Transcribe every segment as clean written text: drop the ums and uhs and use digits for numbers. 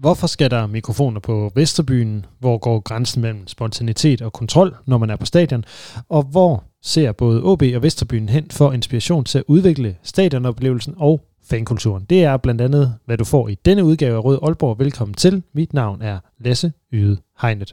Hvorfor skal der mikrofoner på Vesterbyen? Hvor går grænsen mellem spontanitet og kontrol, når man er på stadion? Og hvor ser både AaB og Vesterbyen hen for inspiration til at udvikle stadionoplevelsen og fankulturen? Det er blandt andet, hvad du får i denne udgave af Rød Aalborg. Velkommen til. Mit navn er Lasse Yde Hegnet.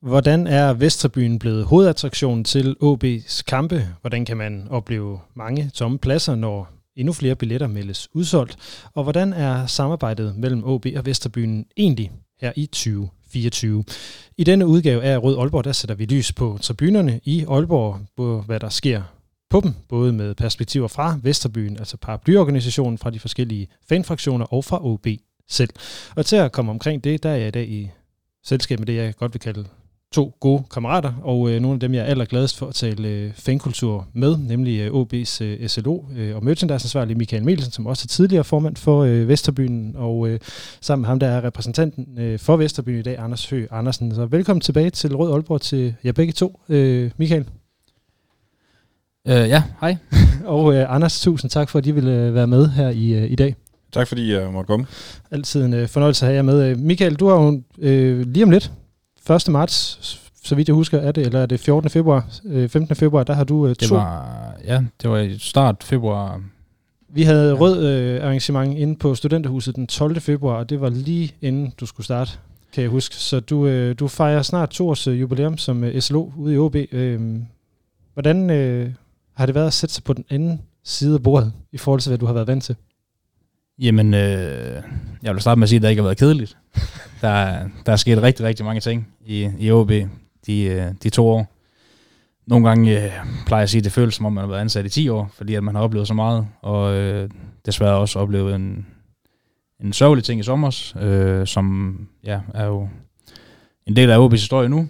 Hvordan er Vesterbyen blevet hovedattraktionen til AaB's kampe? Hvordan kan man opleve mange tomme pladser, når endnu flere billetter meldes udsolgt? Og hvordan er samarbejdet mellem AaB og Vesterbyen egentlig her i 2024? I denne udgave af Rød Aalborg, der sætter vi lys på tribunerne i Aalborg, på hvad der sker på dem, både med perspektiver fra Vesterbyen, altså paraplyorganisationen, fra de forskellige fanfraktioner og fra AaB selv. Og til at komme omkring det, der er jeg i dag i selskab med det, jeg godt vil kalde to gode kammerater, og nogle af dem, jeg er allergladest for at tale fankultur med, nemlig AaB's SLO og merchandiseansvarlig Michael Mielsen, som også er tidligere formand for Vesterbyen, og sammen med ham, der er repræsentanten for Vesterbyen i dag, Anders Høgh Andersen. Så velkommen tilbage til Rød Aalborg til jer begge to, Michael. Ja, hej. Og Anders, tusind tak for, at I ville være med her i dag. Tak fordi jeg måtte komme. Altid en fornøjelse at have jer med. Michael, du har jo lige om lidt, 1. marts, så vidt jeg husker, er det, eller er det 14. februar, 15. februar, der har du to. Det var i start februar. Vi havde rød arrangement inde på Studenterhuset den 12. februar, og det var lige inden du skulle starte, kan jeg huske. Så du fejrer snart 2 års jubilæum som SLO ude i AaB. Hvordan har det været at sætte sig på den anden side af bordet, i forhold til hvad du har været vant til? Jamen, jeg vil starte med at sige, at der ikke har været kedeligt. Der er sket rigtig, rigtig mange ting i AaB de 2 år. Nogle gange plejer jeg at sige, at det føles som om, man har været ansat i 10 år, fordi at man har oplevet så meget, og desværre også oplevet en sørgelig ting i sommer, som er jo en del af AaB's historie nu.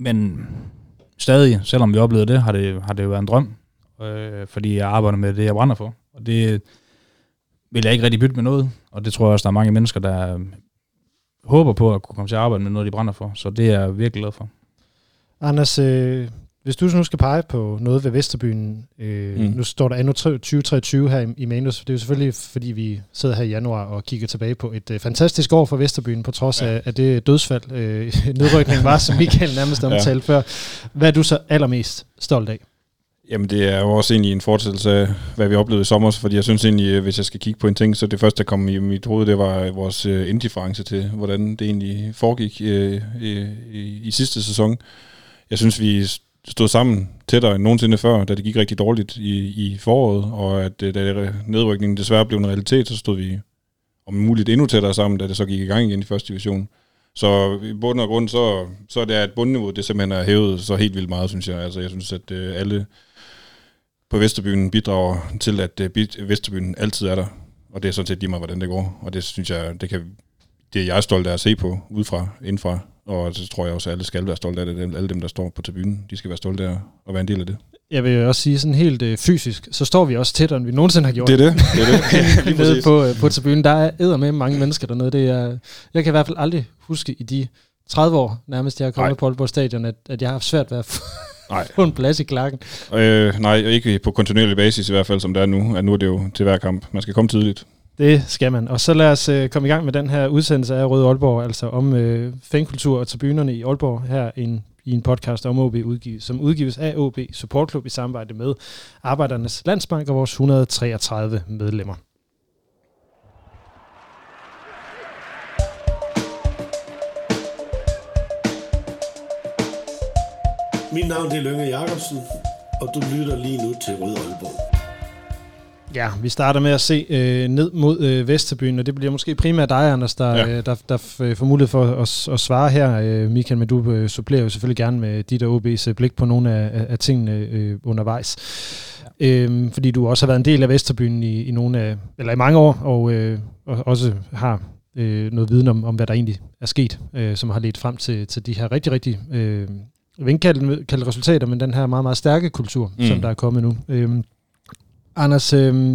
Men stadig, selvom vi oplevede det, har det jo været en drøm, fordi jeg arbejder med det, jeg brænder for. Og det vil jeg ikke rigtig bytte med noget, og det tror jeg også, der er mange mennesker, der håber på at kunne komme til at arbejde med noget, de brænder for. Så det er jeg virkelig glad for. Anders, hvis du nu skal pege på noget ved Vesterbyen, nu står der anno 2023 her i manus. Det er jo selvfølgelig, fordi vi sidder her i januar og kigger tilbage på et fantastisk år for Vesterbyen, på trods af det dødsfald, nedrykningen var, som Michael nærmest omtalte før. Hvad er du så allermest stolt af? Jamen, det er jo også egentlig en fortsættelse af, hvad vi oplevede i sommer, fordi jeg synes egentlig, hvis jeg skal kigge på en ting, så det første, der kom i mit hoved, det var vores indifference til, hvordan det egentlig foregik i sidste sæson. Jeg synes, vi stod sammen tættere end nogensinde før, da det gik rigtig dårligt i foråret, og at da nedrykningen desværre blev en realitet, så stod vi om muligt endnu tættere sammen, da det så gik i gang igen i første division. Så i bund og grund, så er det, at bundniveauet, det simpelthen er hævet så helt vildt meget, synes jeg. Altså, jeg synes, at alle på Vesterbyen bidrager til, at Vesterbyen altid er der. Og det er sådan set lige meget, hvordan det går. Og det synes jeg, det er jeg stolt af at se på, udefra, indfra. Og så tror jeg også, at alle skal være stolte af det. Alle dem, der står på tribunen, de skal være stolte af at være en del af det. Jeg vil jo også sige, sådan helt fysisk, så står vi også tættere, end vi nogensinde har gjort. Det er det. Nede på tribunen. Der er eddermame mange mennesker dernede. Jeg kan i hvert fald aldrig huske i de 30 år, nærmest jeg har kommet på Aalborg Stadion, at jeg har haft svært ved at få en plads i klakken. Nej, ikke på kontinuerlig basis i hvert fald, som det er nu. At nu er det jo til hver kamp. Man skal komme tidligt. Det skal man. Og så lad os komme i gang med den her udsendelse af Røde Aalborg, altså om fankultur og tribunerne i Aalborg, her i en podcast om AaB, som udgives af AaB Supportklub i samarbejde med Arbejdernes Landsbank og vores 133 medlemmer. Mit navn er Lønge Jacobsen, og du lytter lige nu til Røde Aalborg. Ja, vi starter med at se ned mod Vesterbyen, og det bliver måske primært dig, Anders, der får mulighed for at svare her. Michael, men du supplerer jo selvfølgelig gerne med dit og AaB's blik på nogle af tingene undervejs. Ja. Fordi du også har været en del af Vesterbyen i nogle af, eller i mange år, og også har noget viden om, hvad der egentlig er sket, som har ledt frem til de her rigtig, rigtig... Jeg vil ikke kalde resultater, men den her meget, meget stærke kultur, som der er kommet nu. Anders,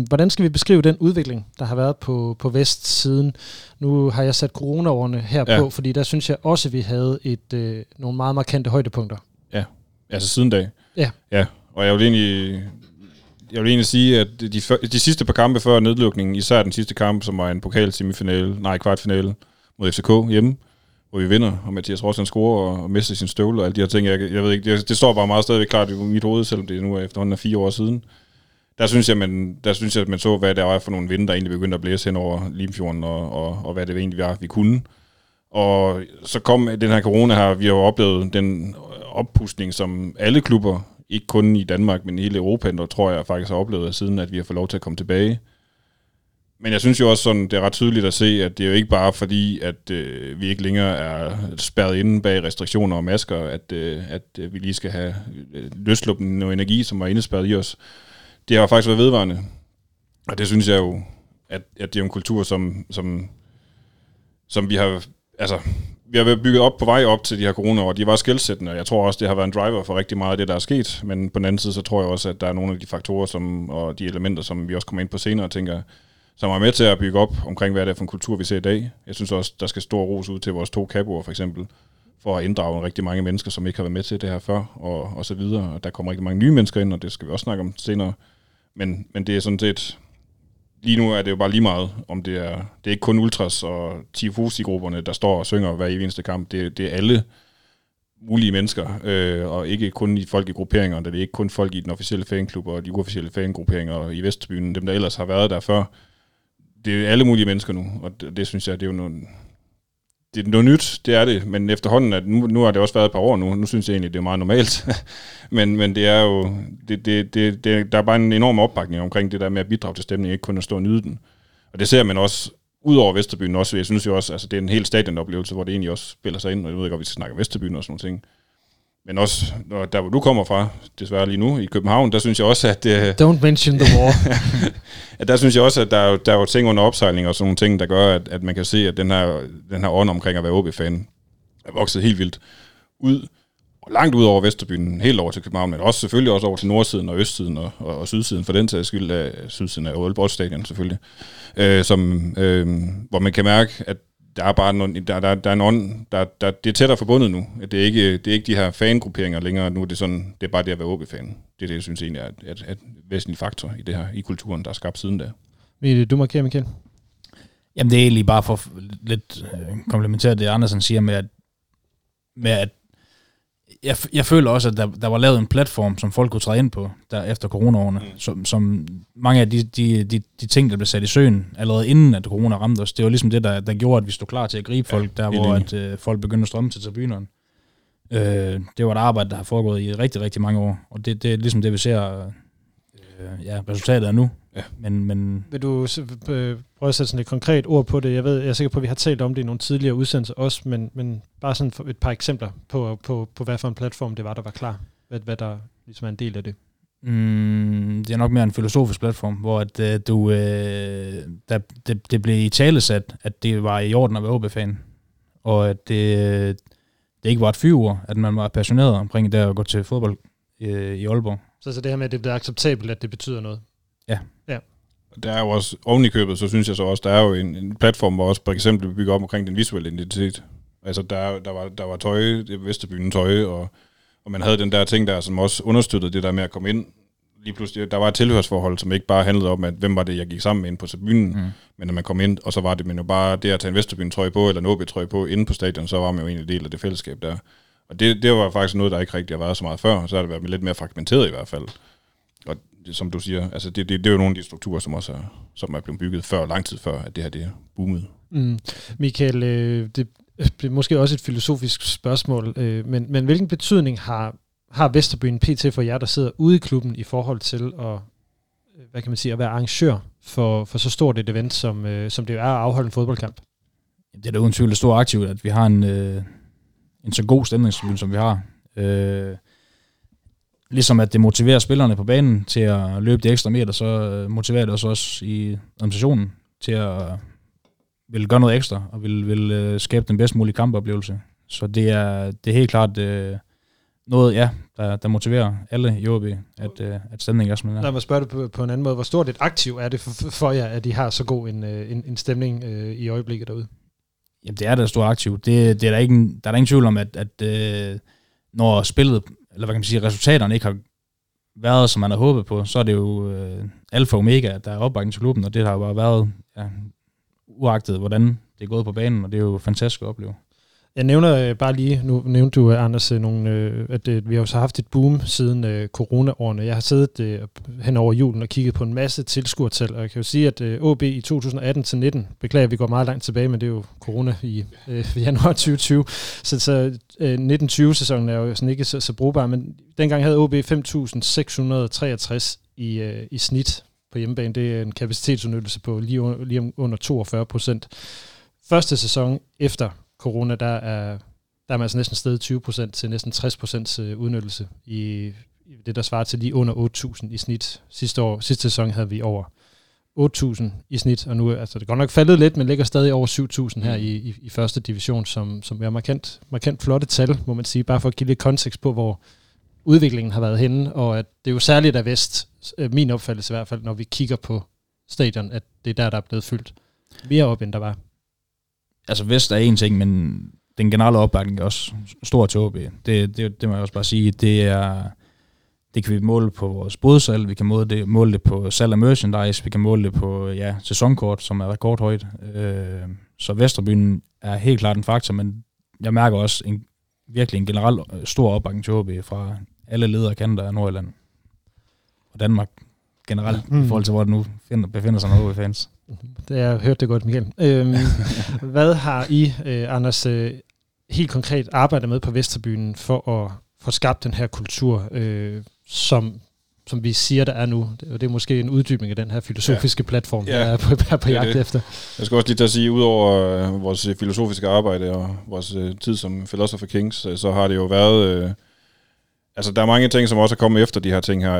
hvordan skal vi beskrive den udvikling, der har været på Vestsiden? Nu har jeg sat coronaårene her på, fordi der synes jeg også, vi havde nogle meget markante højdepunkter. Ja, altså siden dag. Ja. Og jeg vil egentlig sige, at de sidste par kampe før nedlukningen, især den sidste kamp, som var en kvartfinale mod FCK hjemme, hvor vi vinder, og Mathias Råsland scorer og mister sin støvle og alle de her ting. Jeg ved ikke, det står bare meget stadigvæk klart i mit hoved, selvom det nu er efterhånden 4 år siden. Der synes jeg, at man så, hvad der var for nogle vinde, der egentlig begyndte at blæse hen over Limfjorden, og hvad det egentlig var, vi kunne. Og så kom den her corona her, vi har jo oplevet den oppustning, som alle klubber, ikke kun i Danmark, men i hele Europa, der tror jeg faktisk har oplevet, siden at vi har fået lov til at komme tilbage. Men jeg synes jo også, sådan, det er ret tydeligt at se, at det er jo ikke bare fordi, at vi ikke længere er spærret inde bag restriktioner og masker, at vi lige skal have løsluppen og energi, som var indespærret i os. Det har faktisk været vedvarende. Og det synes jeg jo, at det er en kultur, som vi har... Altså, vi har været bygget op på vej op til de her coronaår. De var skelsættende, og jeg tror også, det har været en driver for rigtig meget af det, der er sket. Men på den anden side, så tror jeg også, at der er nogle af de faktorer og de elementer, som vi også kommer ind på senere og tænker... som er med til at bygge op omkring, hvad det er for en kultur, vi ser i dag. Jeg synes også, der skal stor ros ud til vores 2 kaboer, for eksempel, for at inddrage rigtig mange mennesker, som ikke har været med til det her før, og så videre. Og der kommer rigtig mange nye mennesker ind, og det skal vi også snakke om senere. Men det er sådan set... Lige nu er det jo bare lige meget, om det er ikke kun ultras og tifosi-grupperne, der står og synger hver eneste kamp. Det er alle mulige mennesker, og ikke kun folk i grupperingerne, det er ikke kun folk i den officielle fanklub og de uofficielle fangrupperinger i Vestbyen, dem der ellers har været der før. Det er alle mulige mennesker nu, og det synes jeg, det er jo noget nyt, det er det. Men efterhånden, at nu har det også været et par år nu synes jeg egentlig, det er meget normalt. men det er jo, der er bare en enorm opbakning omkring det der med at bidrage til stemningen, ikke kun at stå og nyde den. Og det ser man også ud over Vesterbyen også. Jeg synes jo også, altså det er en helt stadionoplevelse, hvor det egentlig også spiller sig ind, og jeg ved ikke, om vi skal snakke om Vesterbyen og sådan nogle ting. Men også, der hvor du kommer fra, desværre lige nu, i København, der synes jeg også, at... Don't mention the war. Der synes jeg også, at der er jo ting under opsejling og sådan nogle ting, der gør, at man kan se, at den her ånd omkring at være AaB-fan er vokset helt vildt ud, og langt ud over Vesterbyen, helt over til København, men også selvfølgelig også over til nordsiden og østsiden og sydsiden, for den sags skyld af sydsiden af Aalborg Stadion selvfølgelig, hvor man kan mærke, at der er bare noget, der er en ånd, det er tættere forbundet nu. Det er ikke de her fangrupperinger længere nu. Det er bare det at være AaB-fan. Det jeg synes egentlig er et væsentligt faktor i det her i kulturen, der er skabt siden da. Vil du markere, Michael? Jamen det er egentlig bare for lidt komplementært det Andersen siger med at jeg føler også, at der var lavet en platform, som folk kunne træde ind på der efter coronaårene, som mange af de ting, der blev sat i søen, allerede inden at corona ramte os, det var ligesom det, der gjorde, at vi stod klar til at gribe folk, der hvor at, folk begyndte at strømme til tribunerne. Det var et arbejde, der har foregået i rigtig, rigtig mange år, og det er ligesom det, vi ser resultatet er nu. Ja. Men vil du prøve at sætte sådan et konkret ord på det? Jeg er sikker på, at vi har talt om det i nogle tidligere udsendelser også, men bare sådan et par eksempler på hvad for en platform det var, der var klar. Hvad der ligesom er en del af det? Det er nok mere en filosofisk platform, hvor at, det blev italesat, at det var i orden at være AaB-fan, og at det ikke var et fyord, at man var passioneret omkring det at gå til fodbold i Aalborg. Så det her med, at det bliver acceptabelt, at det betyder noget? Ja. Der er jo også oven i købet, så synes jeg så også, der er jo en platform, hvor også for eksempel bygger op omkring den visuelle identitet. Altså der var tøj, Vesterbyen tøj, og man havde den der ting der, som også understøttede det der med at komme ind. Lige pludselig, der var et tilhørsforhold, som ikke bare handlede om, at hvem var det, jeg gik sammen med ind på tribunen, men når man kom ind, og så var det men jo bare det at tage en Vesterbyen-trøje på, eller en AaB-trøje på inde på stadion, så var man jo egentlig del af det fællesskab der. Og det var faktisk noget, der ikke rigtig har været så meget før, så har det været lidt mere fragmenteret i hvert fald. Og som du siger, altså det er jo nogle af de strukturer, som også som er blevet bygget før, lang tid før, at det her det boomede. Michael, det er måske også et filosofisk spørgsmål, men hvilken betydning har Vesterbyen PT for jer, der sidder ude i klubben i forhold til at hvad kan man sige, at være arrangør for så stort et event, som det er at afholde en fodboldkamp? Det er da uden tvivl et stort aktivt, at vi har en så god stemningstribune, som vi har. Ligesom at det motiverer spillerne på banen til at løbe de ekstra meter, så motiverer det også i administrationen til at vil gøre noget ekstra, og vil skabe den bedst mulige kampeoplevelse. Så det er helt klart noget, ja, der motiverer alle i AaB, at stemningen er, som den er. Lad mig spørge på en anden måde. Hvor stort et aktiv er det for jer, at I har så god en stemning i øjeblikket derude? Jamen, det er da et stort aktiv. Det er der ikke, der er ingen tvivl om, at når spillet, eller hvad kan man sige, resultaterne ikke har været, som man har håbet på, så er det jo alfa og omega, at der er opbakning til klubben, og det har jo bare været, ja, uagtet hvordan det er gået på banen, og det er jo fantastisk at opleve. Jeg nævner bare lige, nu nævnte du, Anders, at vi har jo så haft et boom siden corona-årene. Jeg har siddet hen over julen og kigget på en masse tilskuertal, og jeg kan jo sige, at AaB i 2018-19, beklager, vi går meget langt tilbage, men det er jo corona i januar 2020, så 19-20-sæsonen er jo sådan ikke så brugbar, men dengang havde AaB 5.663 i snit på hjemmebane. Det er en kapacitetsudnyttelse på lige under 42%. Første sæson efter corona, der er man altså næsten steget 20% til næsten 60% udnyttelse i det, der svarer til lige under 8.000 i snit. Sidste sæson havde vi over 8.000 i snit, og nu er altså, det godt nok faldet lidt, men ligger stadig over 7.000 her i første division, som er markant flotte tal, må man sige, bare for at give lidt kontekst på, hvor udviklingen har været henne, og at det er jo særligt af Vest, min opfattelse i hvert fald, når vi kigger på stadion, at det er der er blevet fyldt mere op, end der var. Altså Vest er en ting, men den generelle opbakning er også stor til AaB. Det må jeg også bare sige. Det kan vi måle på vores bodsalg, vi kan måle det på salg af merchandise, vi kan måle det på sæsonkort, som er rekordhøjt. Så Vesterbyen er helt klart en faktor, men jeg mærker også virkelig en generel stor opbakning til AaB fra alle ledere kanter af Nordjylland og Danmark generelt, i forhold til hvor det nu befinder sig med AaB-fans. Det har jeg hørt det godt, Michael. Hvad har I, Anders, helt konkret arbejdet med på Vesterbyen for at få skabt den her kultur, som vi siger, der er nu? Og det er måske en uddybning af den her filosofiske platform, der er på jagt efter. Jeg skal også lige til at sige, udover vores filosofiske arbejde og vores tid som Philosopher Kings, så har det jo været... Altså, der er mange ting, som også er kommet efter de her ting her.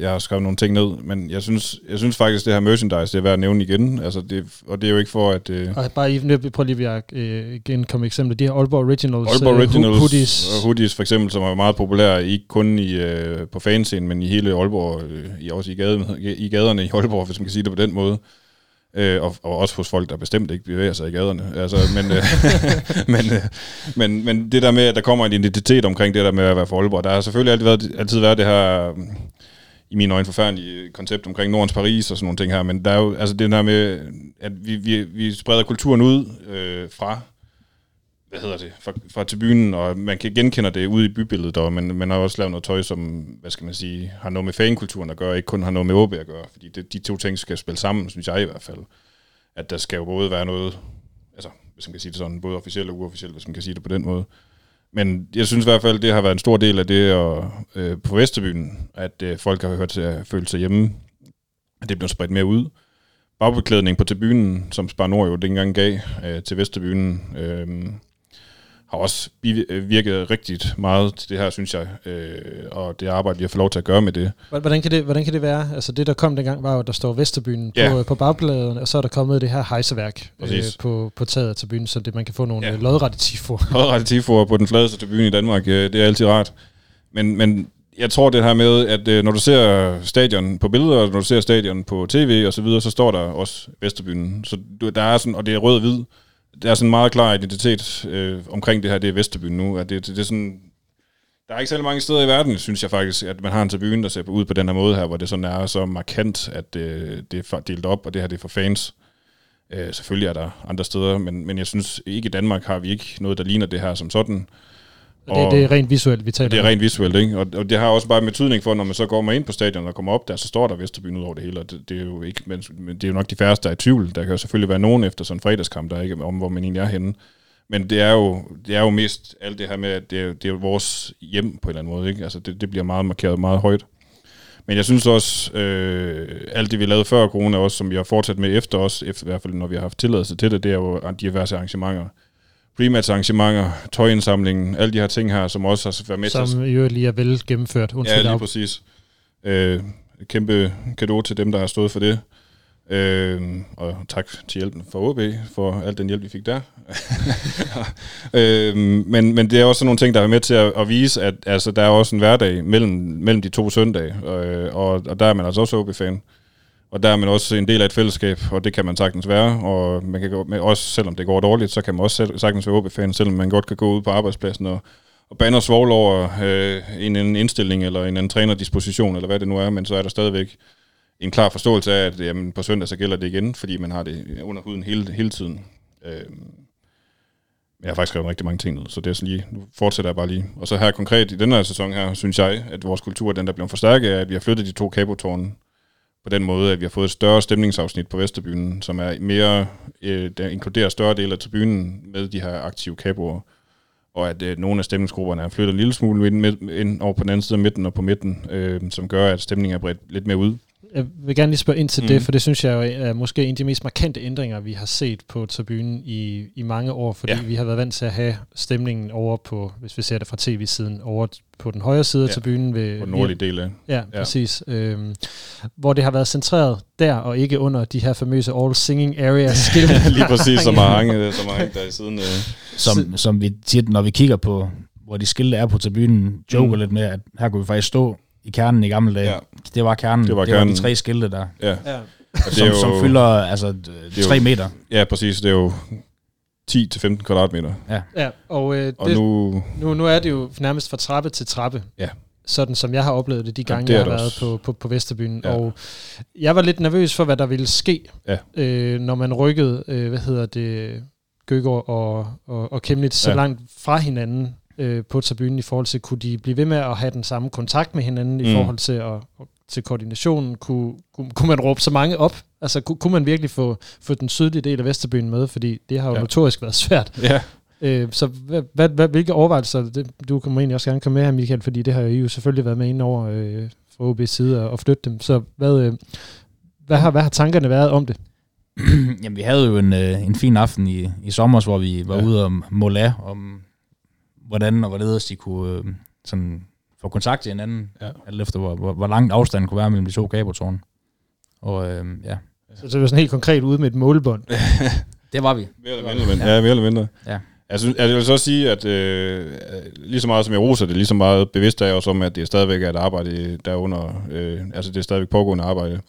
Jeg har skrevet nogle ting ned, men jeg synes faktisk, det her merchandise, det er værd at nævne igen. Altså, og det er jo ikke for, at... Og bare lige, prøv lige at genkomme eksempler. De her Aalborg Originals, hoodies. Hoodies for eksempel, som er meget populære, ikke kun på fanscenen, men i hele Aalborg, også i gaderne i Aalborg, hvis man kan sige det på den måde. Og også hos folk, der bestemt ikke bevæger sig i gaderne. Altså, men det der med, at der kommer en identitet omkring det der med at være for Aalborg, der har selvfølgelig altid været det her, i mine øjne, forfærdelige koncept omkring Nordens Paris og sådan nogle ting her, men der er jo altså det der med, at vi spreder kulturen ud fra, fra tribunen, og man kan genkende det ude i bybilledet, og man har også lavet noget tøj, som, hvad skal man sige, har noget med fankulturen at gøre, ikke kun har noget med AaB at gøre, fordi de to ting skal spille sammen, synes jeg i hvert fald, at der skal jo både være noget, altså, hvis man kan sige det sådan, både officielt og uofficielt, hvis man kan sige det på den måde. Men jeg synes i hvert fald, det har været en stor del af det, og på Vesterbyen, at folk har hørt til at føle sig hjemme, at det bliver spredt mere ud. Bagbeklædning på tribunen, som Spar Nord jo dengang gav til Vesterbyen, har også virket rigtig meget til det her, synes jeg, og det arbejde, vi har fået lov til at gøre med det. Hvordan kan det være? Altså det, der kom dengang, var jo, at der står Vesterbyen på bagbladene, og så er der kommet det her hejseværk på taget af tribunen, så det, man kan få nogle lodrette tifoer. Lodrette tifoer på den fladeste tribune i Danmark, det er altid rart. Men jeg tror det her med, at når du ser stadion på billeder, og når du ser stadion på tv og så videre, så står der også Vesterbyen. Så der er sådan, og det er rød-hvid. Der er sådan en meget klar identitet omkring det her, det er Vesterbyen nu. At det er sådan, der er ikke så mange steder i verden, synes jeg faktisk, at man har en tribune, der ser ud på den her måde her, hvor det sådan er så markant, at det er delt op, og det her det er for fans. Selvfølgelig er der andre steder, men jeg synes ikke, i Danmark har vi ikke noget, der ligner det her som sådan. Og det er rent visuelt, vi taler om. Det er rent visuelt, ikke? Og det har også bare betydning for, når man så går med ind på stadion og kommer op der, så står der Vesterbyen ud over det hele, og det er jo ikke, men det er jo nok de færreste, der er i tvivl. Der kan jo selvfølgelig være nogen efter sådan en fredagskamp, der er ikke om, hvor man egentlig er henne. Men det er jo mest alt det her med, at det er vores hjem på en eller anden måde, ikke? Altså det bliver meget markeret, meget højt. Men jeg synes også, alt det vi lavede før corona, også som vi har fortsat med efter os, i hvert fald når vi har haft tilladelse til det, det er jo diverse arrangementer. Rematch-arrangementer, tøjindsamlingen, alle de her ting her, som også har været med til. Som i øvrigt lige er vel gennemført. Ja, lige præcis. Kæmpe cadeau til dem, der har stået for det. Og tak til hjælpen for AaB, for al den hjælp, vi fik der. Men det er også nogle ting, der er med til at vise, at altså, der er også en hverdag mellem de to søndage. Og der er man altså også AaB-fan. Og der er man også en del af et fællesskab, og det kan man sagtens være. Og man kan også, selvom det går dårligt, så kan man også sagtens være AaB-fan, selvom man godt kan gå ud på arbejdspladsen og bande og svogle over en indstilling eller en trænerdisposition, eller hvad det nu er. Men så er der stadigvæk en klar forståelse af, at jamen, på søndag så gælder det igen, fordi man har det under huden hele tiden. Jeg har faktisk skrevet rigtig mange ting ned, så det er sådan lige, nu fortsætter jeg bare lige. Og så her konkret i den her sæson her, synes jeg, at vores kultur, den der bliver forstærket, er, at vi har flyttet de to kabotårne på den måde, at vi har fået et større stemningsafsnit på Vesterbyen, som er mere, der inkluderer større dele af tribunen med de her aktive kaboer, og at nogle af stemningsgrupperne er flyttet en lille smule ind over på den anden side af midten og på midten, som gør, at stemningen er bredt lidt mere ud. Jeg vil gerne lige spørge ind til det, for det synes jeg er måske en af de mest markante ændringer, vi har set på tribunen i mange år, fordi vi har været vant til at have stemningen over på, hvis vi ser det fra tv-siden, over på den højre side af tribunen. På den nordlige del af. Ja, præcis. Hvor det har været centreret der, og ikke under de her famøse all singing areas. Lige præcis, som har hængt der i siden. Som vi tit, når vi kigger på, hvor de skilte er på tribunen, joker lidt med, at her kunne vi faktisk stå i kernen i gamle dage. Ja. Det var kernen. Det var de tre skilte der. Ja. Ja. Som fylder altså 3 meter. Ja, præcis. Det er jo 10-15 kvadratmeter. Ja. Ja, og det, nu er det jo nærmest fra trappe til trappe. Ja. Sådan som jeg har oplevet det de gange, det jeg har været på Vesterbyen. Ja. Og jeg var lidt nervøs for, hvad der ville ske, når man rykkede, Gøgaard og Kemmelit så langt fra hinanden, på tribunen i forhold til, kunne de blive ved med at have den samme kontakt med hinanden i forhold til, til koordinationen? Kunne man råbe så mange op? Altså, kunne man virkelig få den sydlige del af Vesterbyen med? Fordi det har jo notorisk været svært. Ja. Så hvilke overvejelser, du kommer egentlig også gerne komme med her, Michael, fordi det har I jo selvfølgelig været med ind over fra AaB's side og flytte dem. Så hvad har tankerne været om det? Jamen, vi havde jo en fin aften i sommer, hvor vi var ude om Mola, om hvordan og hvorledes de kunne sådan få kontakt til hinanden, alt efter hvor langt afstanden kunne være mellem de to kabotårne. Og Så det var sådan helt konkret ude med et målebånd. Det var vi. Mere eller mindre. Ja. Jeg vil så også sige, at lige så meget som jeg roser det, lige så meget bevidst er jeg også om, at det stadigvæk er et arbejde derunder, altså det er stadigvæk pågående arbejde.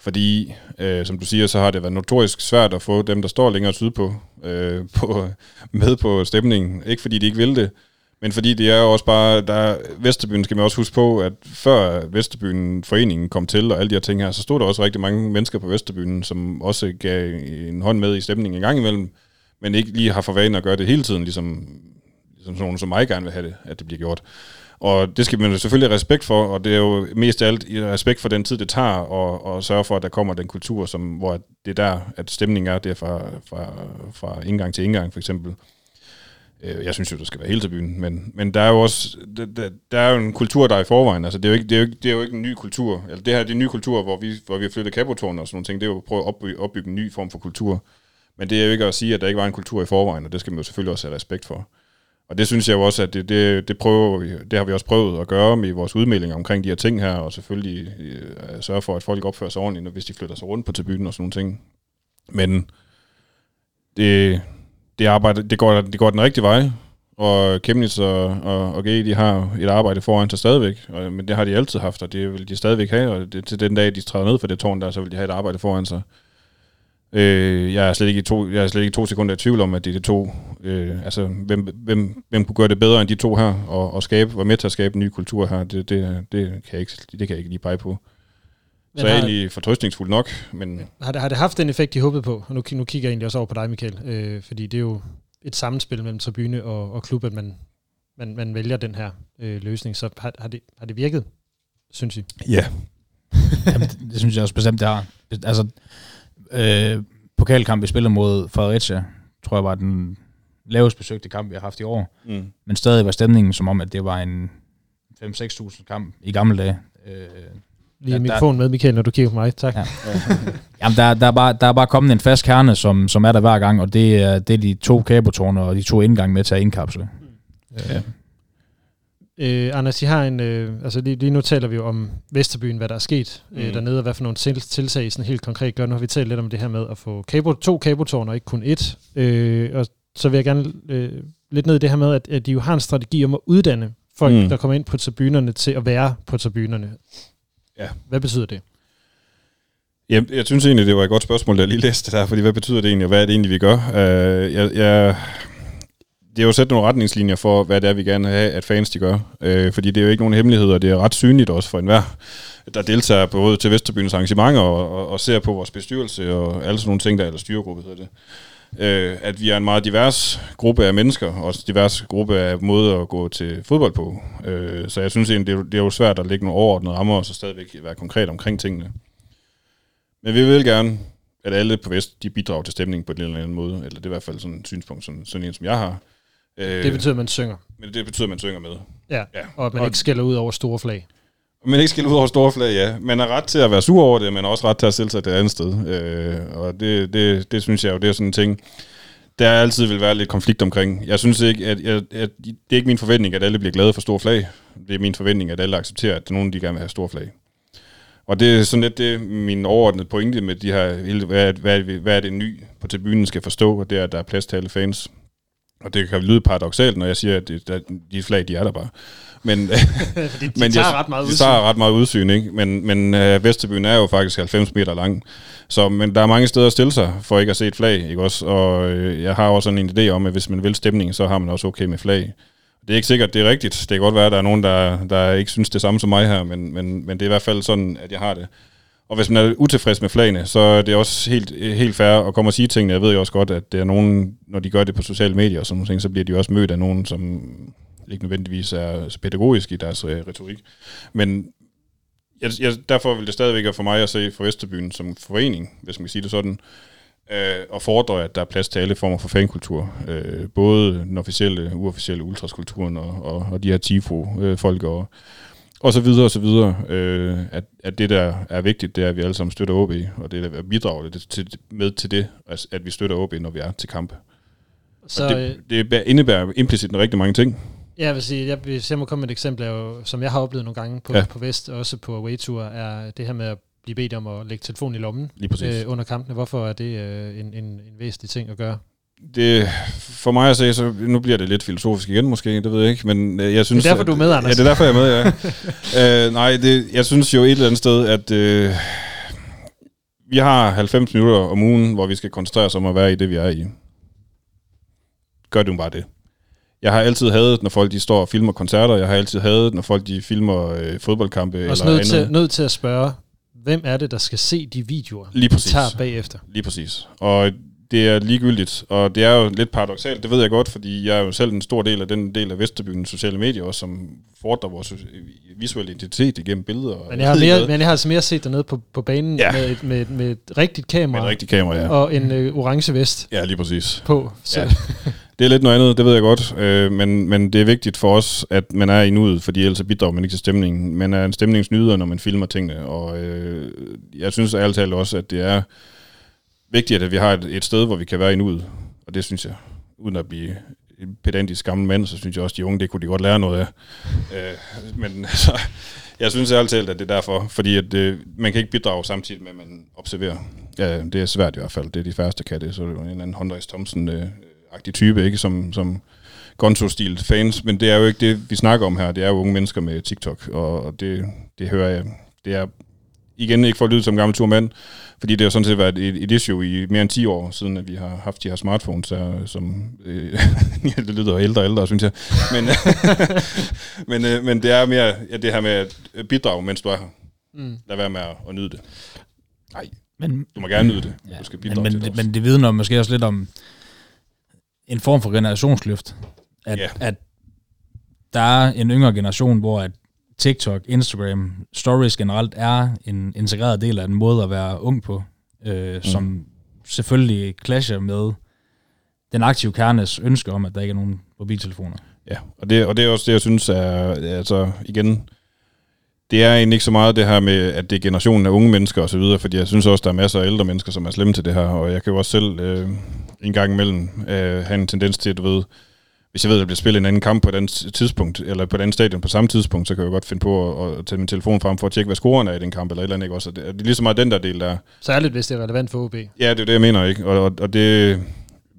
Fordi, som du siger, så har det været notorisk svært at få dem, der står længere sydpå, med på stemningen. Ikke fordi de ikke vil det, men fordi det er også bare, Vesterbyen skal man også huske på, at før Vesterbyen foreningen kom til og alle de her ting her, så stod der også rigtig mange mennesker på Vesterbyen, som også gav en hånd med i stemningen en gang imellem, men ikke lige har for vane at gøre det hele tiden, ligesom sådan nogen som mig gerne vil have det, at det bliver gjort. Og det skal man jo selvfølgelig have respekt for, og det er jo mest af alt respekt for den tid, det tager, og sørge for, at der kommer den kultur, hvor det der, at stemningen er, det er fra indgang til indgang, for eksempel. Jeg synes jo, det skal være hele til byen, men der er jo også der er jo en kultur, der er i forvejen. Altså, det er jo ikke en ny kultur. Altså, det her det er en ny kultur, hvor vi har flyttet kabotårne og sådan nogle ting. Det er jo at prøve at opbygge en ny form for kultur. Men det er jo ikke at sige, at der ikke var en kultur i forvejen, og det skal man jo selvfølgelig også have respekt for. Og det synes jeg jo også, at det har vi også prøvet at gøre med vores udmeldinger omkring de her ting her, og selvfølgelig sørge for, at folk opfører sig ordentligt, hvis de flytter sig rundt på tribunen og sådan nogle ting. Men det går den rigtige vej, og Chemnitz og G, de har et arbejde foran sig stadigvæk, men det har de altid haft, og det vil de stadigvæk have, og til den dag, de træder ned for det tårn der, så vil de have et arbejde foran sig. Jeg er slet ikke 2 sekunder i tvivl om, at det er de to. Hvem kunne gøre det bedre end de to her og være med til at skabe en ny kultur her? Det kan jeg ikke lige pege på. Men så er jeg egentlig fortrøstningsfuld nok. Men har det haft den effekt, I håbede på? Og nu kigger jeg egentlig også over på dig, Michael, fordi det er jo et samspil mellem tribune og klub, at man vælger den her løsning. Så har det virket, synes I? Ja. Jamen, det synes jeg også bestemt, det har. Altså pokalkamp, vi spillede mod Fredericia, tror jeg var den lavest besøgte kamp, vi har haft i år. Mm. Men stadig var stemningen som om, at det var en 5-6.000 kamp i gamle dage. lige mikrofonen med, Michael, når du kigger på mig. Tak. Ja. Jamen, der er bare kommet en fast kerne, som er der hver gang, og det er de to kabotårne og de to indgange med til at indkapsle. Ja. Anders, I har en... altså lige nu taler vi jo om Vesterbyen, hvad der er sket dernede, og hvad for nogle tiltag I sådan helt konkret gør. Nu har vi talt lidt om det her med at få to kabotårne og ikke kun et. Og så vil jeg gerne lidt ned i det her med, at de jo har en strategi om at uddanne folk, der kommer ind på tribunerne, til at være på tribunerne. Ja. Hvad betyder det? Jamen, jeg synes egentlig, det var et godt spørgsmål, da jeg lige læste det der, fordi hvad betyder det egentlig, og hvad er det egentlig, vi gør? Det er jo sat nogle retningslinjer for, hvad det er, vi gerne vil have, at fans de gør. Fordi det er jo ikke nogen hemmeligheder, det er ret synligt også for enhver, der deltager både til Vesterbyens arrangementer og ser på vores bestyrelse og alle sådan nogle ting, der er, eller styregruppe hedder det. At vi er en meget divers gruppe af mennesker, og divers gruppe af måder at gå til fodbold på. Så jeg synes egentlig, det er jo svært at lægge nogle overordnede rammer, og så stadigvæk være konkret omkring tingene. Men vi vil gerne, at alle på Vest, de bidrager til stemningen på en eller anden måde, eller det er i hvert fald sådan et synspunkt, sådan en som jeg har. Det betyder, at man synger. Men det betyder, at man synger med. Ja. Og at man ikke skælder ud over store flag. Men ikke skille ud over store flag, ja. Man har ret til at være sur over det, men også ret til at stille sig det andet sted. Og det synes jeg jo, det er sådan en ting, der altid vil være lidt konflikt omkring. Jeg synes ikke, at det er ikke min forventning, at alle bliver glade for store flag. Det er min forventning, at alle accepterer, at det er nogen, de gerne vil have store flag. Og det er sådan lidt det, min overordnede pointe med de her, hvad er det ny på tribunen skal forstå, og det er, at der er plads til alle fans. Og det kan lyde paradoksalt, når jeg siger, at de flag, de er der bare. Men de tager ret meget udsyn, ikke? Men Vesterbyen er jo faktisk 90 meter lang. Så men der er mange steder at stille sig for ikke at se et flag, ikke også? Og jeg har også sådan en idé om, at hvis man vil stemning, så har man også okay med flag. Det er ikke sikkert, det er rigtigt. Det kan godt være, at der er nogen, der ikke synes det samme som mig her, men det er i hvert fald sådan, at jeg har det. Og hvis man er utilfreds med flagene, så er det også helt fair at komme og sige tingene. Jeg ved jo også godt, at det er nogen, når de gør det på sociale medier og sådan noget, så bliver de også mødt af nogen, som ikke nødvendigvis er så pædagogisk i deres retorik. Men derfor vil det stadigvæk være for mig at se for Vesterbyen som forening, hvis man kan sige det sådan, og fordre, at der er plads til alle former for fankultur. Både den officielle, uofficielle, ultraskulturen og de her tifo-folk og så videre og så videre, at det der er vigtigt, det er, at vi alle sammen støtter AaB, og det der bidrager med til det, at vi støtter AaB, når vi er til kamp. Så det indebærer implicit en rigtig mange ting. Ja, jeg vil sige, jeg må komme med et eksempel, som jeg har oplevet nogle gange på Vest, også på Waytour, er det her med at blive bedt om at lægge telefonen i lommen under kampene. Hvorfor er det en væsentlig ting at gøre? Det, for mig at sige, så nu bliver det lidt filosofisk igen måske, det ved jeg ikke, men jeg synes... Det er derfor, du er med, Anders. Ja, det er derfor, jeg er med, ja. Jeg synes jo et eller andet sted, at vi har 90 minutter om ugen, hvor vi skal koncentrere os om at være i det, vi er i. Gør du bare det. Jeg har altid hadet, når folk de står og filmer koncerter, jeg har altid hadet, når folk de filmer fodboldkampe eller andet. Også nødt til at spørge, hvem er det, der skal se de videoer, de tager bagefter? Lige præcis. Og det er ligegyldigt, og det er jo lidt paradoksalt, det ved jeg godt, fordi jeg er jo selv en stor del af den del af Vesterbyens sociale medier også, som fordrer vores visuelle identitet igennem billeder. Men jeg har altså mere set dernede på banen med et rigtigt kamera. Med et rigtigt kamera, ja. Og en orange vest. Ja, lige præcis. På. Så. Ja. Det er lidt noget andet, det ved jeg godt, men det er vigtigt for os, at man er i nuet, fordi ellers bidrager man ikke til stemningen. Man er en stemningsnyder, når man filmer tingene, og jeg synes ærligt talt også, at det er vigtigt, at vi har et sted, hvor vi kan være i nuet, og det synes jeg, uden at blive en pedantisk gammel mand, så synes jeg også, at de unge, det kunne de godt lære noget af. Men altså, jeg synes ærligt talt, at det er derfor, fordi at, man kan ikke bidrage samtidig med, at man observerer. Ja, det er svært i hvert fald, det er de færreste kan det, så det er jo en eller anden Andreas Thomsen-agtig type, ikke som Gonzo-stil fans, men det er jo ikke det, vi snakker om her, det er jo unge mennesker med TikTok, og det hører jeg, det er... Igen ikke for at lyde som gammel turmand, fordi det har sådan set været et issue i mere end 10 år siden, at vi har haft de her smartphones, som det lyder ældre og ældre, synes jeg. Men det er mere det her med at bidrage, mens du er her. Lad være med at nyde det. Nej, du må gerne nyde det. Ja, du skal bidrage til det også. Men det vidner måske også lidt om en form for generationsløft. At der er en yngre generation, hvor at TikTok, Instagram, stories generelt er en integreret del af en måde at være ung på, som selvfølgelig clasher med den aktive kernes ønske om, at der ikke er nogen mobiltelefoner. Ja, og det er også det, jeg synes er, altså igen, Det er egentlig ikke så meget det her med, at det er generationen af unge mennesker og så videre, fordi jeg synes også, der er masser af ældre mennesker, som er slemme til det her, og jeg kan jo også selv en gang imellem have en tendens til, at du ved, hvis jeg ved, at der bliver spillet en anden kamp på et andet tidspunkt, eller på et andet stadion på samme tidspunkt, så kan jeg jo godt finde på at tage min telefon frem for at tjekke, hvad scoren er i den kamp, eller et eller andet, ikke også? Det er lige så meget den der del, der... Særligt, hvis det er relevant for AaB. Ja, det er det, jeg mener, ikke? Og det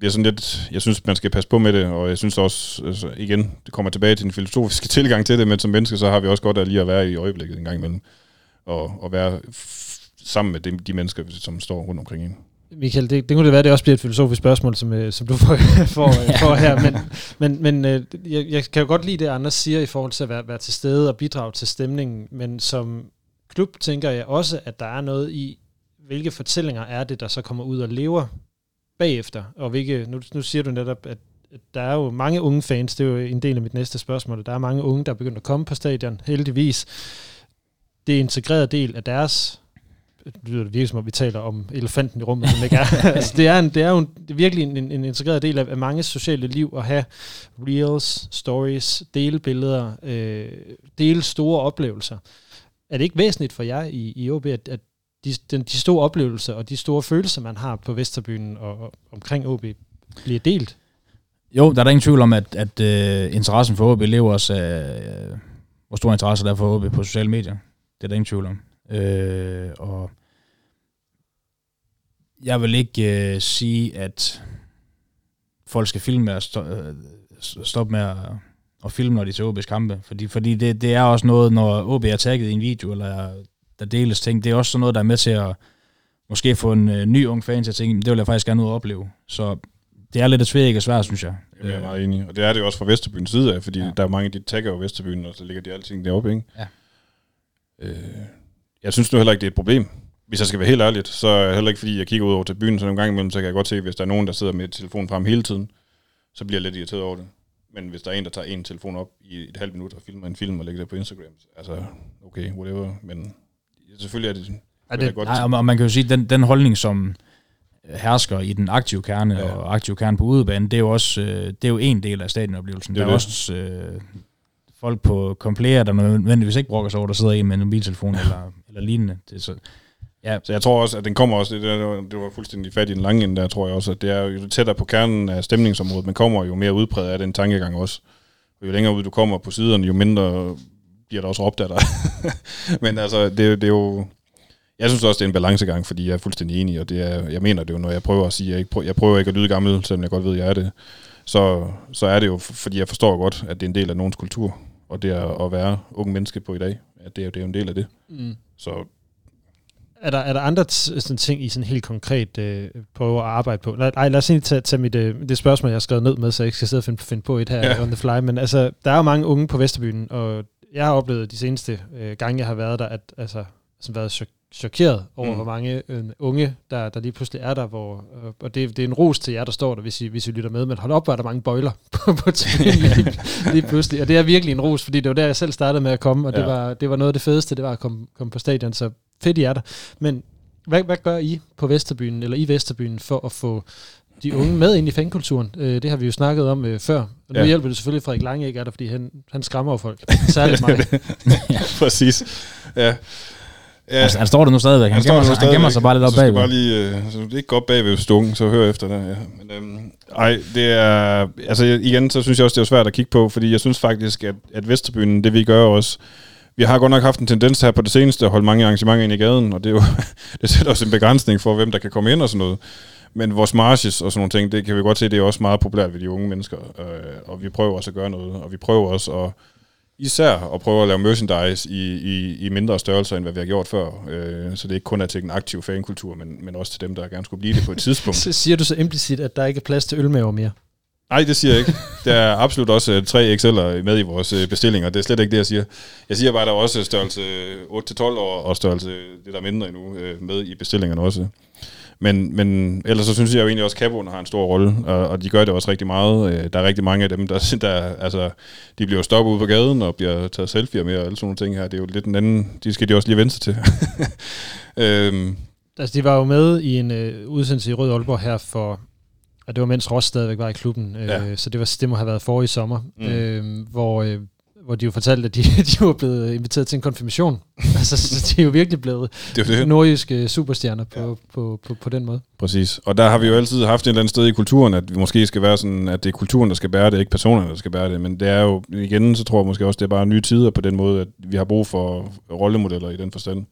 er sådan lidt... Jeg synes, man skal passe på med det, og jeg synes også, altså, igen, det kommer tilbage til den filosofiske tilgang til det, men som mennesker, så har vi også godt at lige at være i øjeblikket en gang imellem, og være sammen med de mennesker, som står rundt omkring en. Michael, det kunne det være, det også bliver et filosofisk spørgsmål, som du får her, men jeg kan jo godt lide det, Anders siger i forhold til at være til stede og bidrage til stemningen, men som klub tænker jeg også, at der er noget i, hvilke fortællinger er det, der så kommer ud og lever bagefter, og hvilke, nu siger du netop, at der er jo mange unge fans, det er jo en del af mit næste spørgsmål, der er mange unge, der er begyndt at komme på stadion, heldigvis. Det er en integreret del af deres... Det lyder virkelig som om, vi taler om elefanten i rummet, som ikke er. Altså, det er virkelig en integreret del af mange sociale liv at have reels, stories, dele billeder, dele store oplevelser. Er det ikke væsentligt for jer i AaB, at de store oplevelser og de store følelser, man har på Vesterbyen og omkring AaB, bliver delt? Jo, der er ingen tvivl om, at interessen for AaB lever også af, hvor stor interesse der er for AaB på sociale medier. Det er der ingen tvivl om. Og jeg vil ikke sige, at folk skal filme og stoppe med at filme, når de til AaB's kampe, fordi det er også noget, når AaB er tagget i en video, eller der deles ting, det er også sådan noget, der er med til at måske få en ny ung fan til at tænke, det vil jeg faktisk gerne ud og opleve, så det er lidt svært og svært, synes jeg. Jeg er meget enig, og det er det jo også fra Vesterbyens side af, fordi der er mange af de tagger jo Vesterbyen, og så ligger de alting deroppe, ikke? Ja. Jeg synes nu heller ikke, det er et problem. Hvis jeg skal være helt ærligt, så er det heller ikke, fordi jeg kigger ud over til byen, så nogle gange imellem, så kan jeg godt se, hvis der er nogen, der sidder med telefonen frem hele tiden, så bliver jeg lidt irriteret over det. Men hvis der er en, der tager en telefon op i et halvt minut og filmer en film og lægger det på Instagram, altså okay, whatever, men selvfølgelig er det godt. Nej, og man kan jo sige, den holdning, som hersker i den aktive kerne, ja. Og aktive kerne på udebane, det er jo også det er jo en del af stadionoplevelsen. Der er også... folk på kompletter, der nødvendigvis ikke brokker sig over, der sidder en med en mobiltelefon eller lignende. Det, så, ja. Så jeg tror også, at den kommer også, det var fuldstændig fat i den lange ende der, tror jeg også, at det er jo tættere på kernen af stemningsområdet, man kommer jo mere udpræget af den tankegang også. Og jo længere ud du kommer på siderne, jo mindre bliver der også råbt af dig. Men altså, det er jo... Jeg synes også, det er en balancegang, fordi jeg er fuldstændig enig, og det er, jeg mener det jo, når jeg prøver at sige, jeg prøver ikke at lyde gammel, selvom jeg godt ved, jeg er det. Så er det jo, fordi jeg forstår godt, at det er en del af nogens kultur. Og det er at være unge menneske på i dag, at det er jo en del af det. Mm. Så er der andre sådan ting, I sådan helt konkret prøver at arbejde på? Nej, lad os egentlig tage mit det spørgsmål, jeg har skrevet ned med, så jeg ikke skal sidde og finde på et her on the fly. Men altså, der er jo mange unge på Vesterbyen, og jeg har oplevet de seneste gange, jeg har været der, at altså sådan været chokeret over, hvor mange unge, der lige pludselig er der, hvor, og det er en ros til jer, der står der, hvis I lytter med, men hold op, hvor er der mange bøjler på lige pludselig, og det er virkelig en ros, fordi det var der, jeg selv startede med at komme, og det var noget af det fedeste, det var at komme på stadion, så fedt I er der. Men hvad gør I på Vesterbyen, eller i Vesterbyen, for at få de unge med ind i fankulturen? Det har vi jo snakket om før. Og nu hjælper det selvfølgelig Frederik Lange ikke, fordi han skræmmer folk, særligt mig. Ja, præcis. Ja. Ja. Altså, han står der nu stadigvæk. Han gemmer sig bare lidt op bagved. Bare lige, så det ikke går op bagved stungen, så hør efter det. Ja. Men, det er... Altså, igen, så synes jeg også, det er svært at kigge på, fordi jeg synes faktisk, at Vesterbyen, det vi gør også... Vi har godt nok haft en tendens her på det seneste at holde mange arrangementer ind i gaden, og det er jo, det sætter også en begrænsning for, hvem der kan komme ind og sådan noget. Men vores marches og sådan nogle ting, det kan vi godt se, det er også meget populært ved de unge mennesker. Og vi prøver også at gøre noget, og vi prøver også at... Især at prøve at lave merchandise i mindre størrelser, end hvad vi har gjort før. Så det er ikke kun er til den aktive fankultur, men også til dem, der gerne skulle blive det på et tidspunkt. Så siger du så implicit, at der ikke er plads til ølmaver mere? Nej, det siger jeg ikke. Der er absolut også 3 XL'er med i vores bestillinger. Det er slet ikke det, jeg siger. Jeg siger bare, at der er også størrelse 8-12 år og størrelse det, der er mindre endnu, med i bestillingerne også. Men ellers så synes jeg jo egentlig også, at Kaboerne har en stor rolle, og de gør det også rigtig meget. Der er rigtig mange af dem, der altså, de bliver stoppet ude på gaden og bliver taget selfie'er med og alle sådan nogle ting her. Det er jo lidt en anden, de skal de også lige vende sig til. Altså, de var jo med i en udsendelse i Rød Aalborg her for, og det var mens Ross stadigvæk var i klubben, så det må have været forrige sommer, hvor... hvor de jo fortalte, at de var blevet inviteret til en konfirmation. Altså, så de er jo virkelig blevet nordjyske superstjerner på den måde. Præcis. Og der har vi jo altid haft et eller andet sted i kulturen, at vi måske skal være sådan, at det er kulturen, der skal bære det, ikke personerne, der skal bære det. Men det er jo, igen, så tror jeg måske også, det er bare nye tider på den måde, at vi har brug for rollemodeller i den forstand.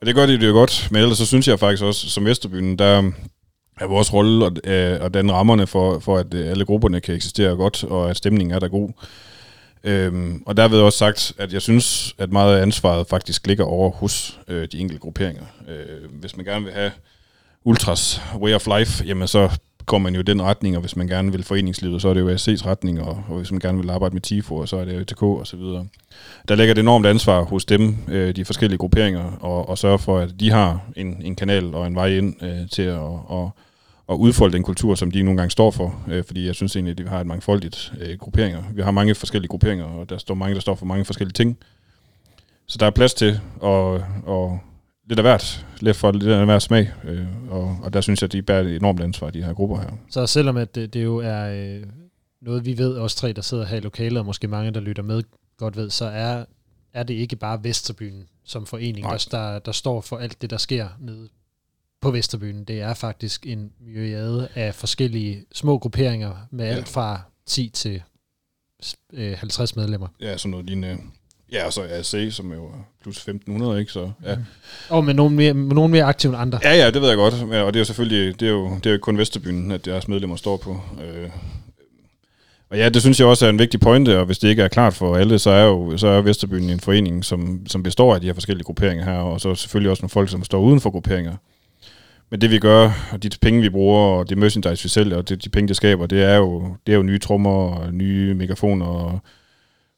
Og det gør det jo godt, men ellers så synes jeg faktisk også, som Vesterbyen, der er vores rolle og danne rammerne for, at alle grupperne kan eksistere godt, og at stemningen er der god. Og derved også sagt, at jeg synes, at meget af ansvaret faktisk ligger over hos de enkelte grupperinger. Hvis man gerne vil have ultras way of life, jamen så går man jo i den retning, og hvis man gerne vil foreningslivet, så er det jo AC's retning, og hvis man gerne vil arbejde med TIFO, så er det jo TK og så videre. Der ligger et enormt ansvar hos dem, de forskellige grupperinger, og sørge for, at de har en kanal og en vej ind til at udfolde den kultur, som de nogle gange står for, fordi jeg synes egentlig, at vi har et mangfoldigt grupperinger. Vi har mange forskellige grupperinger, og der står mange, der står for mange forskellige ting. Så der er plads til at lidt af hvert, lidt for lidt af hvert smag, og der synes jeg, at de bærer et enormt ansvar, de her grupper her. Så selvom at det jo er noget, vi ved, os tre, der sidder her i lokalet, og måske mange, der lytter med, godt ved, så er det ikke bare Vesterbyen som forening, der står for alt det, der sker nede på Vesterbyen. Det er faktisk en myriade af forskellige små grupperinger med alt fra 10 til 50 medlemmer. Ja, sådan noget lignende. Ja, og så AAC, som jo er plus 1.500, ikke? Så, ja. Og med nogen mere aktive end andre. Ja, det ved jeg godt. Ja, og det er jo selvfølgelig, det er jo ikke kun Vesterbyen, at deres medlemmer står på. Og ja, det synes jeg også er en vigtig pointe, og hvis det ikke er klart for alle, så er Vesterbyen en forening, som består af de her forskellige grupperinger her, og så selvfølgelig også nogle folk, som står uden for grupperinger. Men det vi gør, og de penge vi bruger, og det merchandise vi sælger, og de penge det skaber, det er jo nye trommer og nye megafoner og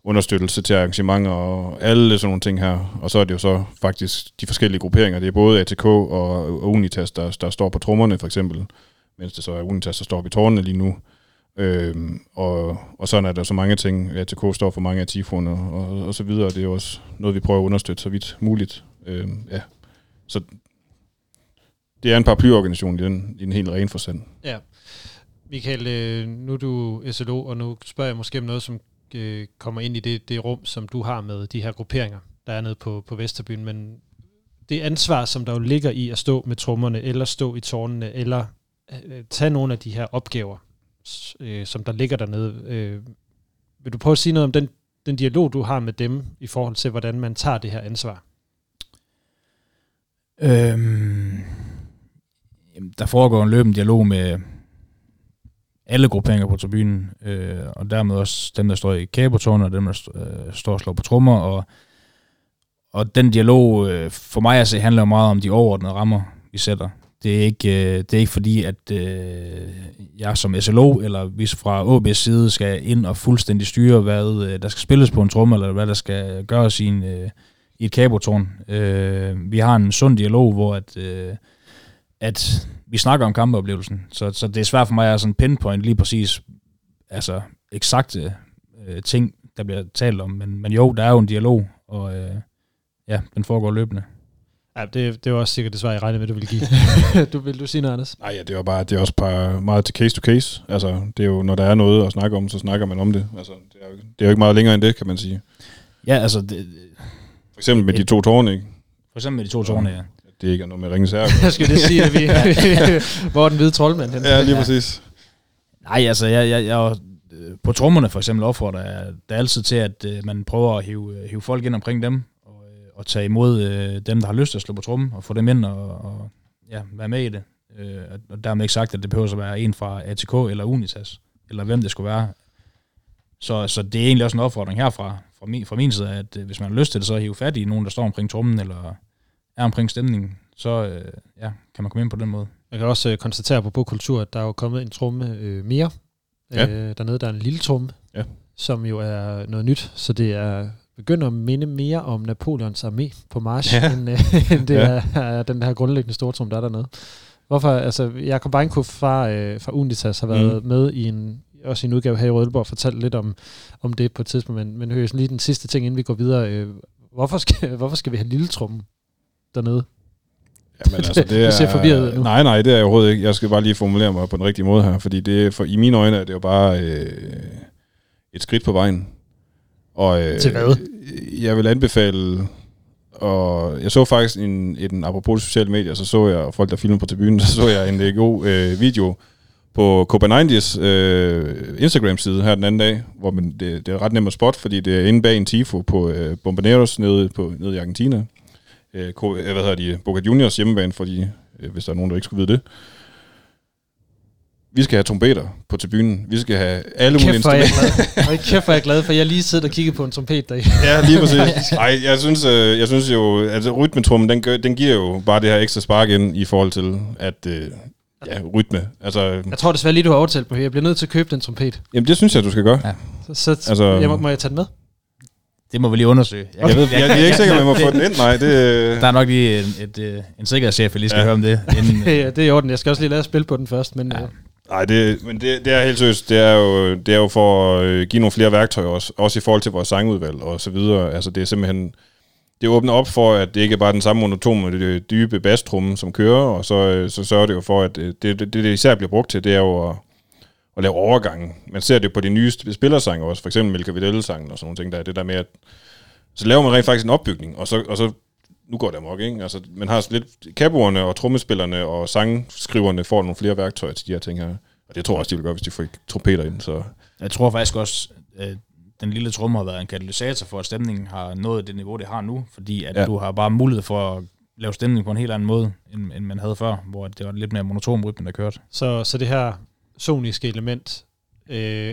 understøttelse til arrangementer og alle sådan nogle ting her. Og så er det jo så faktisk de forskellige grupperinger. Det er både ATK og Unitas, der står på trommerne for eksempel, mens det så er Unitas, der står på tårnene lige nu. Og sådan er der så mange ting. ATK står for mange af tifoerne og så videre. Det er jo også noget, vi prøver at understøtte så vidt muligt. Så det er en paraplyorganisation i den helt rene forstand. Ja. Michael, nu er du SLO, og nu spørger jeg måske om noget, som kommer ind i det rum, som du har med de her grupperinger, der er nede på Vesterbyen, men det ansvar, som der jo ligger i at stå med trommerne, eller stå i tårnene, eller tage nogle af de her opgaver, som der ligger dernede. Vil du prøve at sige noget om den dialog, du har med dem, i forhold til, hvordan man tager det her ansvar? Der foregår en løbende dialog med alle grupperinger på tribunen, og dermed også dem, der står i kabeltårnet, og dem, der står og slår på trommer. Og den dialog, for mig at se, handler meget om de overordnede rammer, vi sætter. Det er ikke fordi, at jeg som SLO, eller vi fra AaB's side, skal ind og fuldstændig styre, hvad der skal spilles på en tromme, eller hvad der skal gøres i et kabeltårn. Vi har en sund dialog, hvor at vi snakker om kampeoplevelsen, så det er svært for mig at sådan pinpoint lige præcis, altså eksakte ting, der bliver talt om, men jo, der er jo en dialog, og den foregår løbende. Ja, det var også sikkert det svar, jeg regnede med, du ville give. Vil du sige noget, Anders? Nej, ja, det er også bare meget til case to case. Altså, det er jo, når der er noget at snakke om, så snakker man om det. Altså, det er jo ikke meget længere end det, kan man sige. Ja, altså... For eksempel med de to tårne, ikke? For eksempel med de to tårne, ja. Det er ikke noget med at ringe særligt. Jeg skal lige sige, at vi... Hvor er den hvide troldmand henne? Ja, lige præcis. Nej, altså, jeg på trommerne for eksempel opfordrer der altid til, at man prøver at hive folk ind omkring dem, og tage imod dem, der har lyst til at slå på trommen, og få dem ind og være med i det. Og dermed ikke sagt, at det behøver at være en fra ATK eller Unitas, eller hvem det skulle være. Så det er egentlig også en opfordring herfra, fra min side, at hvis man har lyst til det, så hive fat i nogen, der står omkring trommen, eller... er omkring stemningen, så kan man komme ind på den måde. Jeg kan også konstatere på kultur, at der er jo kommet en tromme mere. Ja. Dernede der er en lille tromme, ja, som jo er noget nyt, så det er begynder at minde mere om Napoleons armé på march, ja, end det er den her grundlæggende store tromme, der er dernede. Hvorfor? Altså, Jakob Weinkoff fra Unitas har været med i en udgave her i Rød Aalborg, fortalte lidt om det på et tidspunkt, men hører lige den sidste ting, inden vi går videre. Hvorfor skal vi have lille trommen dernede? Jamen, altså, det ser forvirret nu. Nej, det er jeg overhovedet ikke. Jeg skal bare lige formulere mig på den rigtige måde her, fordi i mine øjne er det jo bare et skridt på vejen. Og, til hvad? Jeg vil anbefale, og jeg så faktisk en apropos sociale medier, så jeg folk, der filmer på tribunen, så jeg en god video på Copenhagen's Instagram-side her den anden dag, hvor man, det er ret nemt at spot, fordi det er inde bag en tifo på Bomboneros nede i Argentina. Boca Juniors hjemmebane, fordi, hvis der er nogen, der ikke skulle vide det. Vi skal have trompeter på tribunen. Vi skal have alle mulige instrumenter. Kæft, hvor jeg er glad for, jeg lige sidder og kigger på en trompet der. Ja, lige præcis. Ej, jeg synes jo, altså rytmetrummen, den giver jo bare det her ekstra spark ind i forhold til, at rytme. Altså, jeg tror desværre lige, du har overtalt mig. Jeg bliver nødt til at købe den trompet. Jamen, det synes jeg, du skal gøre. Ja. Altså, må jeg tage den med? Det må vi lige undersøge. Jeg er ikke sikker, at man må få den ind. Nej, der er nok lige en sikkerhedschef, jeg lige skal høre om det. Inden, ja, det er i orden. Jeg skal også lige lade at spille på den først. Men, ja. Nej, det er helt seriøst. Det er jo for at give nogle flere værktøjer også i forhold til vores sangudvalg og så videre. Altså, det er simpelthen... Det åbner op for, at det ikke bare er den samme monotone dybe bastrumme, som kører, og så sørger det jo for, at det især bliver brugt til, det er jo at lave overgangen. Man ser det på de nye spillersange også, for eksempel Melka Videl-sangen og sådan nogle ting, der er det der med, at så laver man rent faktisk en opbygning, og så nu går det amok, ikke? Altså, man har lidt kaboerne og trommespillerne og sangskriverne får nogle flere værktøjer til de her ting her, og det tror jeg også, de vil gøre, hvis de får trompeter ind. Så. Jeg tror faktisk også... den lille tromme har været en katalysator for, at stemningen har nået det niveau, det har nu, fordi at du har bare mulighed for at lave stemning på en helt anden måde, end man havde før, hvor det var lidt mere monoton rytmen, der kørte. Så det her soniske element,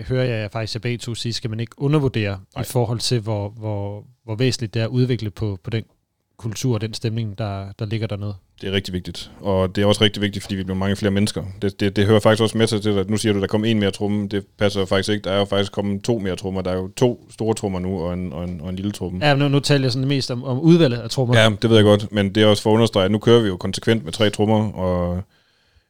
hører jeg faktisk Abetu sige, skal man ikke undervurdere i forhold til, hvor væsentligt det er at udvikle på den kultur og den stemning, der ligger dernede. Det er rigtig vigtigt, og det er også rigtig vigtigt, fordi vi bliver mange flere mennesker. Det hører faktisk også med til, at nu siger du, der kom en mere tromme. Det passer jo faktisk ikke. Der er jo faktisk kommet to mere trommer. Der er jo to store trommer nu, og en lille tromme. Ja, nu taler jeg sådan mest om udvalget af trommer. Ja, det ved jeg godt, men det er også for at understrege, at nu kører vi jo konsekvent med 3 trommer, og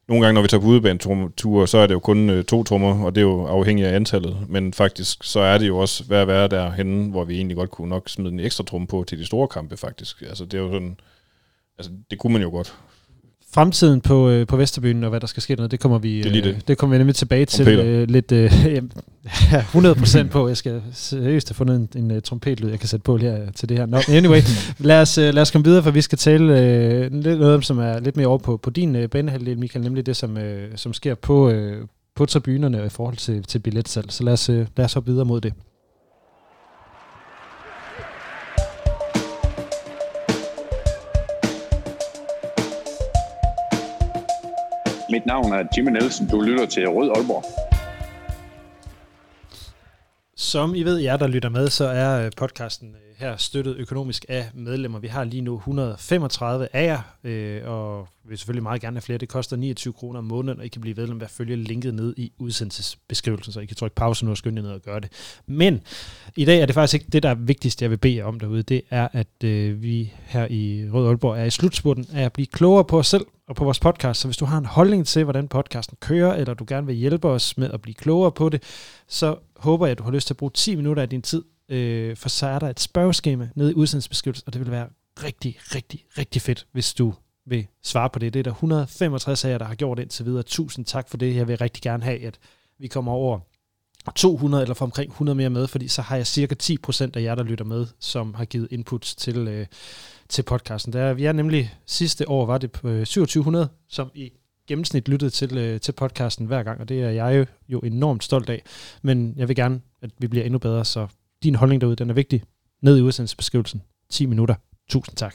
nogle gange, når vi tager på udebaneture, så er det jo kun 2 trommer, og det er jo afhængigt af antallet. Men faktisk, så er det jo også hver være derhenne, hvor vi egentlig godt kunne nok smide en ekstra tromme på til de store kampe, faktisk. Altså, det er jo sådan... Altså, det kunne man jo godt. Fremtiden på Vesterbyen og hvad der skal ske dernede, det kommer vi det kommer vi nemlig tilbage trompeter. Til lidt 100% på. Jeg skal seriøst have fundet en trompetlyd, jeg kan sætte på her til det her. No, anyway, lad os komme videre, for vi skal tale lidt noget, som er lidt mere over på din banehalvdel, Michael, nemlig det, som sker på tribunerne og i forhold til billetsalg. Så lad os hoppe videre mod det. Mit navn er Jimmy Nielsen. Du lytter til Rød Aalborg. Som I ved, jer der lytter med, så er podcasten her støttet økonomisk af medlemmer. Vi har lige nu 135 af jer, og vi vil selvfølgelig meget gerne have flere. Det koster 29 kroner om måneden, og I kan blive medlem ved at følge linket ned i udsendelsesbeskrivelsen, så I kan trykke pause nu og skynde ned og gøre det. Men i dag er det faktisk ikke det, der er vigtigst, jeg vil bede jer om derude. Det er, at vi her i Rød Aalborg er i slutspurten af at blive klogere på os selv og på vores podcast. Så hvis du har en holdning til, hvordan podcasten kører, eller du gerne vil hjælpe os med at blive klogere på det, så håber jeg, at du har lyst til at bruge 10 minutter af din tid, for så er der et spørgeskema nede i udsendelsesbeskrivelsen, og det vil være rigtig, rigtig, rigtig fedt, hvis du vil svare på det. Det er der 165 af jer, der har gjort indtil videre. Tusind tak for det. Jeg vil rigtig gerne have, at vi kommer over 200 eller for omkring 100 mere med, fordi så har jeg cirka 10% af jer, der lytter med, som har givet inputs til podcasten. Vi er nemlig sidste år, var det på 2700, som i gennemsnit lyttede til podcasten hver gang, og det er jeg jo enormt stolt af. Men jeg vil gerne, at vi bliver endnu bedre, så din holdning derude, den er vigtig. Ned i udsendelsesbeskrivelsen. 10 minutter. Tusind tak.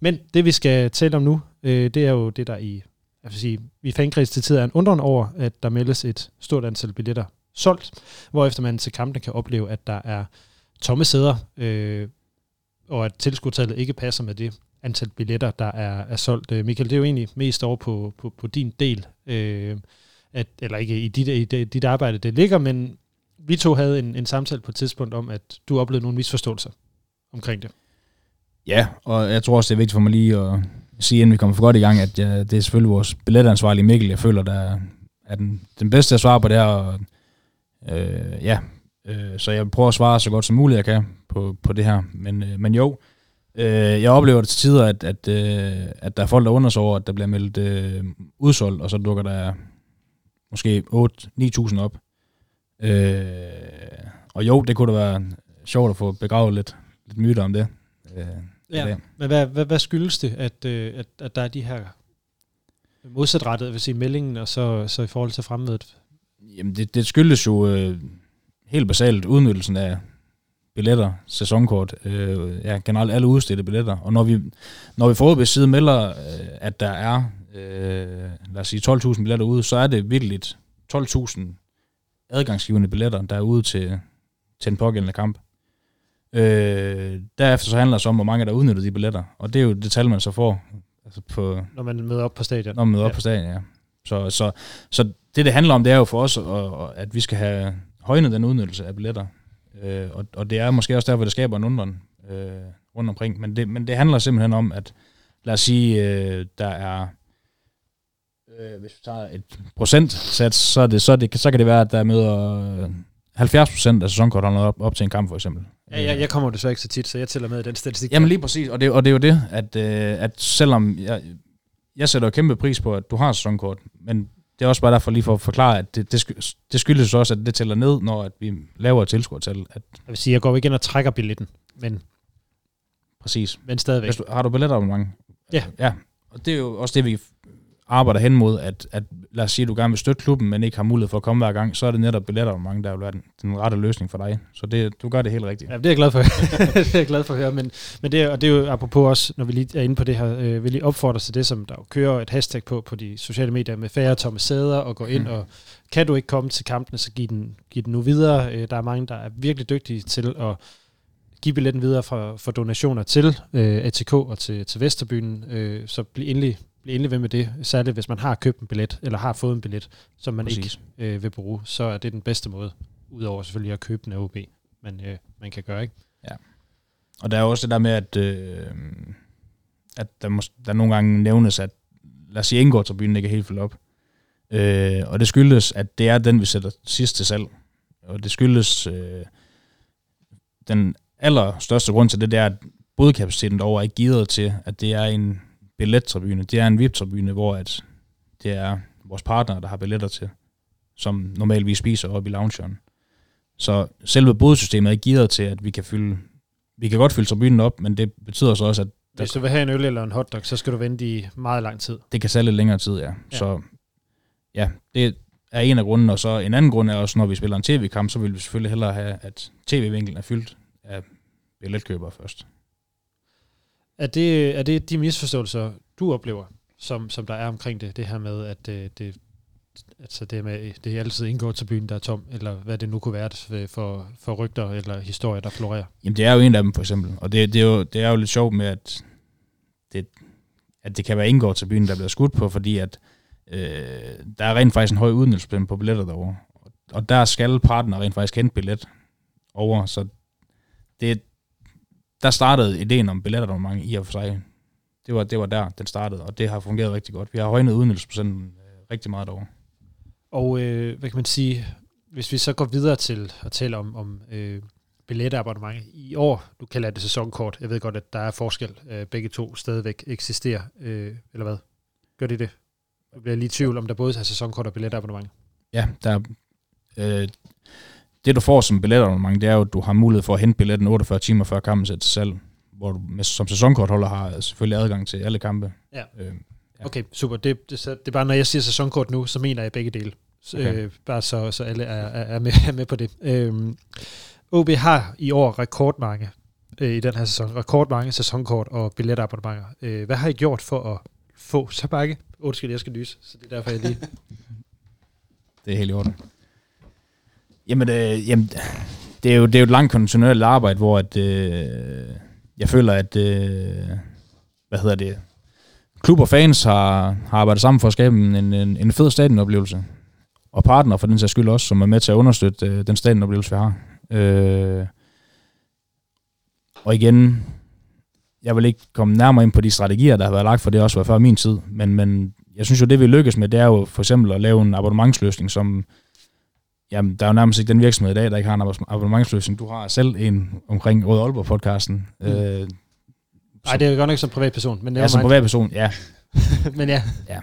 Men det, vi skal tale om nu, det er jo det, der i fankreds til tid er en undren over, at der meldes et stort antal billetter solgt, hvorefter man til kampene kan opleve, at der er tomme sæder, og at tilskuertallet ikke passer med det antal billetter, der er solgt. Michael, det er jo egentlig mest over på din del, eller ikke i dit arbejde, det ligger, men vi to havde en samtale på et tidspunkt om, at du oplevede nogle misforståelser omkring det. Ja, og jeg tror også, det er vigtigt for mig lige at sige, inden vi kommer for godt i gang, at det er selvfølgelig vores billetansvarlige Mikkel, jeg føler, der er den bedste at svare på det her. Og, så jeg prøver at svare så godt som muligt, jeg kan på det her. Men jo, jeg oplever det til tider, at der er folk, der undrer sig over, at der bliver meldt udsolgt, og så dukker der måske 8-9.000 op. Og jo, det kunne da være sjovt at få begravet lidt myter om det. Ja, men hvad skyldes det, at der er de her modsatrettede, jeg vil sige, meldingen, og så i forhold til fremmødet? Jamen, det skyldes jo helt basalt udnyttelsen af billetter, sæsonkort, generelt alle udstedte billetter. Og når vi fra AaB's side melder, at der er, lad os sige, 12.000 billetter ude, så er det virkelig 12.000 adgangsgivende billetter, der er ude til en pågældende kamp. Derefter så handler det om, hvor mange der udnytter de billetter, og det er jo det tal, man så får. Altså når man møder op på stadion. Når man møder op på stadion, ja. Så det handler om, det er jo for os, at vi skal have højnet den udnyttelse af billetter. Og det er måske også derfor, det skaber en undren rundt omkring. Men det handler simpelthen om, at lad os sige, der er, hvis vi tager et procentsats, så kan det være, at der møder 70% af sæsonkortholderne op til en kamp, for eksempel. Ja, jeg kommer jo desværre ikke så tit, så jeg tæller med i den statistik. Jamen lige præcis, og det er jo det, at selvom jeg sætter jo kæmpe pris på, at du har sæsonkort, men det er også bare derfor lige for at forklare, at det skyldes også, at det tæller ned, når at vi laver et tilskuertal. Jeg vil sige, jeg går igen og trækker billetten, men præcis. Men stadigvæk. Har du billetter om mange? Ja. Ja, og det er jo også det, vi arbejder hen mod, at lad os sige, at du gerne vil støtte klubben, men ikke har mulighed for at komme hver gang, så er det netop billetter om mange, der vil være den rette løsning for dig. Så du gør det helt rigtigt. Ja, det er jeg glad for. Det er jeg glad for at høre. Men det er jo apropos også, når vi lige er inde på det her, vil lige opfordre til det, som der jo kører et hashtag på de sociale medier med færre tomme sæder og gå ind og kan du ikke komme til kampene, så giv den nu videre. Der er mange, der er virkelig dygtige til at give billetten videre for donationer til ATK og til Vesterbyen. Så bliv endelig ved med det, særligt hvis man har købt en billet, eller har fået en billet, som man præcis. Ikke vil bruge, så er det den bedste måde, udover selvfølgelig at købe en AaB, man kan gøre, ikke? Ja. Og der er også det der med, at der nogle gange nævnes, at lad os sige, Indgårdtribunen ikke er helt fyldt op. Og det skyldes, at det er den, vi sætter sidst til salg. Og det skyldes, den allerstørste grund til det, det er, at bodkapaciteten derover er ikke givet til, at det er en billettribune. Det er en VIP-tribune, hvor det er vores partnere, der har billetter til, som normalt vi spiser oppe i loungeren. Så selve bodsystemet er gearet til, at vi kan godt fylde tribunen op, men det betyder så også, at hvis du vil have en øl eller en hotdog, så skal du vente i meget lang tid. Det kan tage lidt længere tid, ja. Så ja, det er en af grunden, og så en anden grund er også, når vi spiller en tv-kamp, så vil vi selvfølgelig hellere have, at tv-vinklen er fyldt af billetkøbere først. Er det de misforståelser, du oplever, som der er omkring det her med, at det, altså det med, det er altid indgår til byen, der er tom, eller hvad det nu kunne være for rygter eller historier, der florerer? Jamen det er jo en af dem for eksempel, og det er jo lidt sjovt med, at det kan være indgår til byen, der bliver skudt på, fordi at der er rent faktisk en høj udnyttelsesprocent på billetter derovre, og der skal partner rent faktisk hente billet over, så der startede ideen om billetterabonnement i og for sig. Det var der, den startede, og det har fungeret rigtig godt. Vi har højnet udnyttelsesprocenten rigtig meget derovre. Og hvad kan man sige, hvis vi så går videre til at tale om billetterabonnement i år, du kalder det sæsonkort, jeg ved godt, at der er forskel, begge to stadigvæk eksisterer, eller hvad? Gør de det? Du bliver lige i tvivl, om der både er sæsonkort og billetterabonnement. Ja, der det du får som billetabonnement, det er jo, at du har mulighed for at hente billetten 48 timer før kampen sættes til salg, hvor du som sæsonkortholder har selvfølgelig adgang til alle kampe. Ja. Ja. Okay, super. Det er bare, når jeg siger sæsonkort nu, så mener jeg begge dele. Okay. Bare så alle er med på det. AaB har i år rekordmange i den her sæson. Rekordmange sæsonkort og billetabonnementer. Hvad har I gjort for at få så mange? Jeg skal lyse, så det er derfor, jeg lige... Det er helt i orden. Jamen, det er jo et langt kontinuerligt arbejde, hvor jeg føler, at klub og fans har arbejdet sammen for at skabe en fed stadionoplevelse. Og partner for den sags skyld også, som er med til at understøtte den stadionoplevelse, vi har. Og igen, jeg vil ikke komme nærmere ind på de strategier, der har været lagt, for det har også været før min tid. Men jeg synes jo, det vi lykkes med, det er jo for eksempel at lave en abonnementsløsning, som... Jamen, der er jo nærmest ikke den virksomhed i dag, der ikke har en abonnementsløsning. Du har selv en omkring Rød Aalborg-podcasten. Nej, det er jo godt nok som privatperson. Men ja, som privatperson, ja. Men ja. Ja,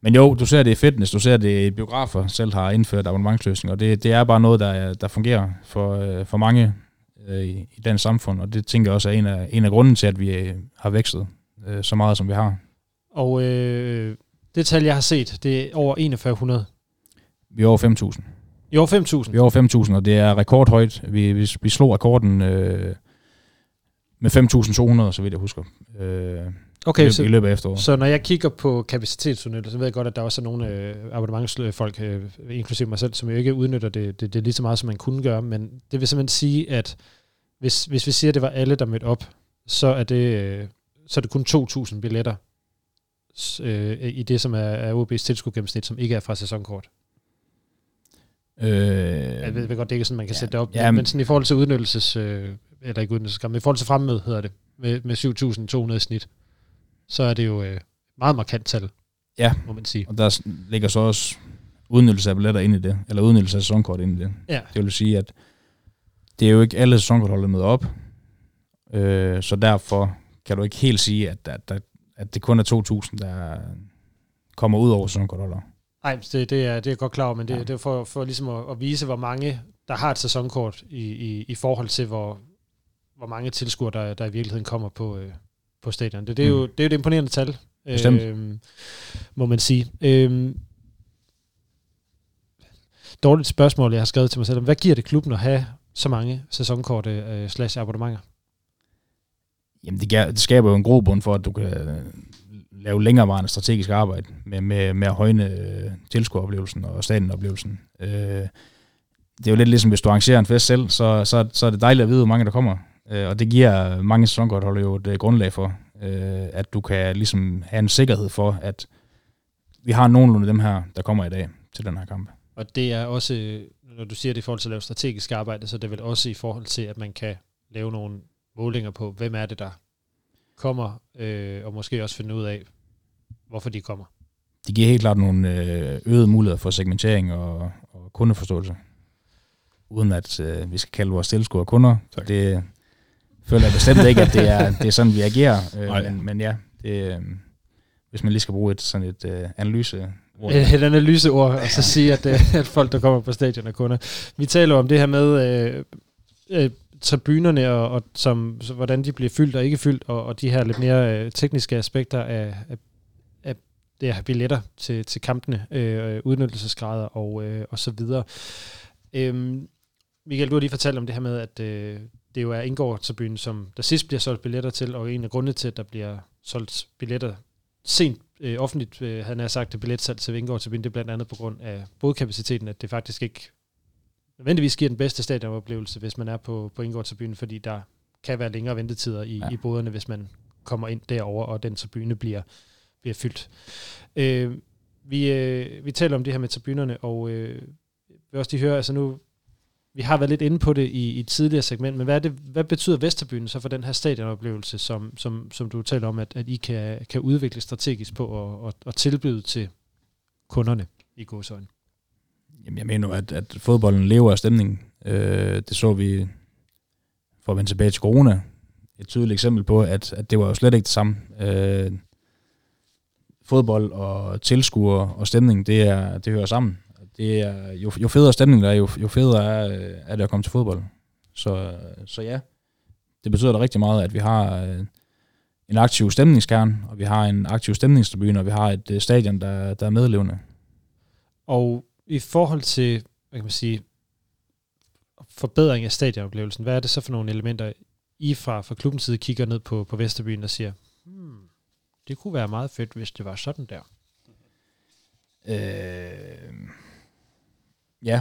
men jo, du ser det i fitness, du ser det i biografer, selv har indført abonnementsløsninger, og det er bare noget, der fungerer for mange i dansk samfund, og det tænker jeg også er en af grunden til, at vi har vækstet så meget, som vi har. Og det tal, jeg har set, det er over 4100. Vi er over 5.000. I over 5.000? Vi er over 5.000, og det er rekordhøjt. Vi slog rekorden med 5.200, så vidt jeg husker, i løbet af efteråret. Så når jeg kigger på kapacitetsudnyttelse, så ved jeg godt, at der også er nogle abonnementsfolk, inklusive mig selv, som jo ikke udnytter det lige så meget, som man kunne gøre. Men det vil simpelthen sige, at hvis vi siger, at det var alle, der mødte op, så er det kun 2.000 billetter i det, som er AaB's tilskuergennemsnit, som ikke er fra sæsonkort. Jeg ved godt, det er ikke sådan, man kan sætte det op, men sådan i forhold til udnyttelses... eller ikke udnyttelsesgrad, men i forhold til fremmøde hedder det, med 7.200 snit, så er det jo meget markant tal, må man sige. Og der ligger så også udnyttelse af billetter ind i det, eller udnyttelse af sæsonkort ind i det. Ja. Det vil sige, at det er jo ikke alle sæsonkortholdere møder op, så derfor kan du ikke helt sige, at det kun er 2.000, der kommer ud over sæsonkortholdere. Nej, det er godt klar, men det er for ligesom at vise, hvor mange der har et sæsonkort i forhold til, hvor mange tilskuere der i virkeligheden kommer på stadion. Det er jo det imponerende tal, må man sige. Dårligt spørgsmål, jeg har skrevet til mig selv. Hvad giver det klubben at have så mange sæsonkort /abonnementer? Jamen det skaber jo en grobund for, at du kan lave længerevarende strategisk arbejde med at højne tilskueroplevelsen og stadionoplevelsen. Det er jo lidt ligesom, hvis du arrangerer en fest selv, så er det dejligt at vide, hvor mange der kommer. Og det giver mange sæsonkortholdere jo et grundlag for, at du kan ligesom have en sikkerhed for, at vi har nogenlunde dem her, der kommer i dag til den her kamp. Og det er også, når du siger det i forhold til at lave strategisk arbejde, så er det vel også i forhold til, at man kan lave nogle målinger på, hvem er det, der kommer, og måske også finde ud af, hvorfor de kommer. Det giver helt klart nogle øgede muligheder for segmentering og kundeforståelse. Uden at vi skal kalde vores tilskuere kunder. Tak. Det føler jeg bestemt ikke, at det er sådan, vi agerer. Hvis man lige skal bruge et analyseord. Et analyseord, og så sige, at folk, der kommer på stadion, er kunder. Vi taler om det her med tribunerne, og som, så, hvordan de bliver fyldt og ikke fyldt, og de her lidt mere tekniske aspekter af det her billetter til kampene, udnyttelsesgrader og så videre. Michael, du har lige fortalt om det her med, at det jo er Indgård-tribunen, som der sidst bliver solgt billetter til, og en af grundene til, at der bliver solgt billetter sent offentligt, havde jeg sagt, at billetsalg til Indgård-tribunen, det er blandt andet på grund af bodekapaciteten, at det faktisk ikke nødvendigvis giver den bedste stadionoplevelse, hvis man er på Indgård-tribunen, fordi der kan være længere ventetider i boderne, hvis man kommer ind derover, og den tribune bliver fyldt. Vi taler om det her med tribunerne, og... også de hører, altså nu, vi har været lidt inde på det i et tidligere segment, men hvad betyder Vesterbyen så for den her stadionoplevelse, som du taler om, at I kan udvikle strategisk på og tilbyde til kunderne i gåseøjne? Jamen jeg mener jo, at fodbolden lever af stemningen. Det så vi, for at vende tilbage til corona, et tydeligt eksempel på, at det var jo slet ikke det samme. Fodbold og tilskuere og stemning, det hører sammen. Det er, jo federe stemning der er, jo federe er det at komme til fodbold. Så ja, det betyder da rigtig meget, at vi har en aktiv stemningskern, og vi har en aktiv stemningstribune, og vi har et stadion, der er medlevende. Og i forhold til, hvad kan man sige, forbedring af stadionoplevelsen, hvad er det så for nogle elementer, I fra klubbens side kigger ned på Vesterbyen og siger, det kunne være meget fedt, hvis det var sådan der? Ja.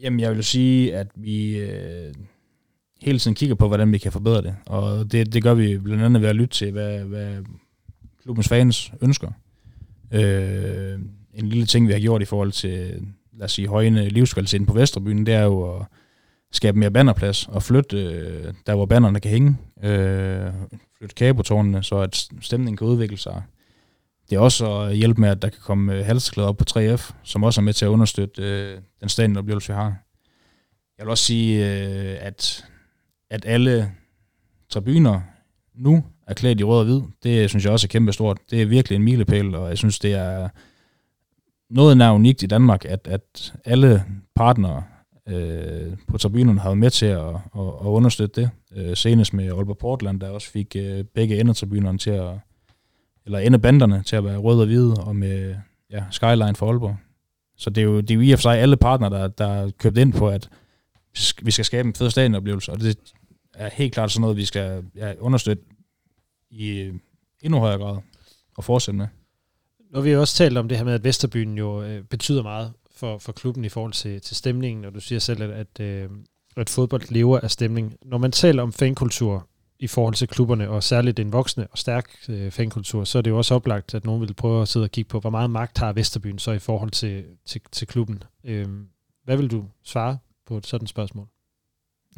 Jamen, jeg vil sige, at vi hele tiden kigger på, hvordan vi kan forbedre det. Og det gør vi blandt andet ved at lytte til, hvad klubbens fans ønsker. En lille ting, vi har gjort i forhold til, lad os sige, højne livskvaliteten på Vesterbyen, det er jo at skabe mere bannerplads og flytte der, hvor bannerne kan hænge. Flytte kabotårnene, så at stemningen kan udvikle sig. Det er også at hjælpe med, at der kan komme halsklæder op på 3F, som også er med til at understøtte den stadionoplevelse, vi har. Jeg vil også sige, at alle tribuner nu er klædt i rød og hvid. Det synes jeg også er kæmpestort. Det er virkelig en milepæl, og jeg synes, det er noget, der er unikt i Danmark, at alle partnere på tribunen har været med til at understøtte det. Senest med Aalborg Portland, der også fik begge endertribunerne til at, eller endebanderne til at være røde og hvide, og med Skyline for Aalborg. Så det er jo i og for sig alle partnere, der købt ind på, at vi skal skabe en fed stadionoplevelse, og det er helt klart sådan noget, vi skal understøtte i endnu højere grad og fortsætte med. Nu har vi jo også talt om det her med, at Vesterbyen jo betyder meget for klubben i forhold til stemningen, og du siger selv, at fodbold lever af stemning. Når man taler om fankultur i forhold til klubberne, og særligt en voksende og stærk fankultur, så er det jo også oplagt, at nogen vil prøve at sidde og kigge på, hvor meget magt har Vesterbyen så i forhold til klubben. Hvad vil du svare på et sådan spørgsmål?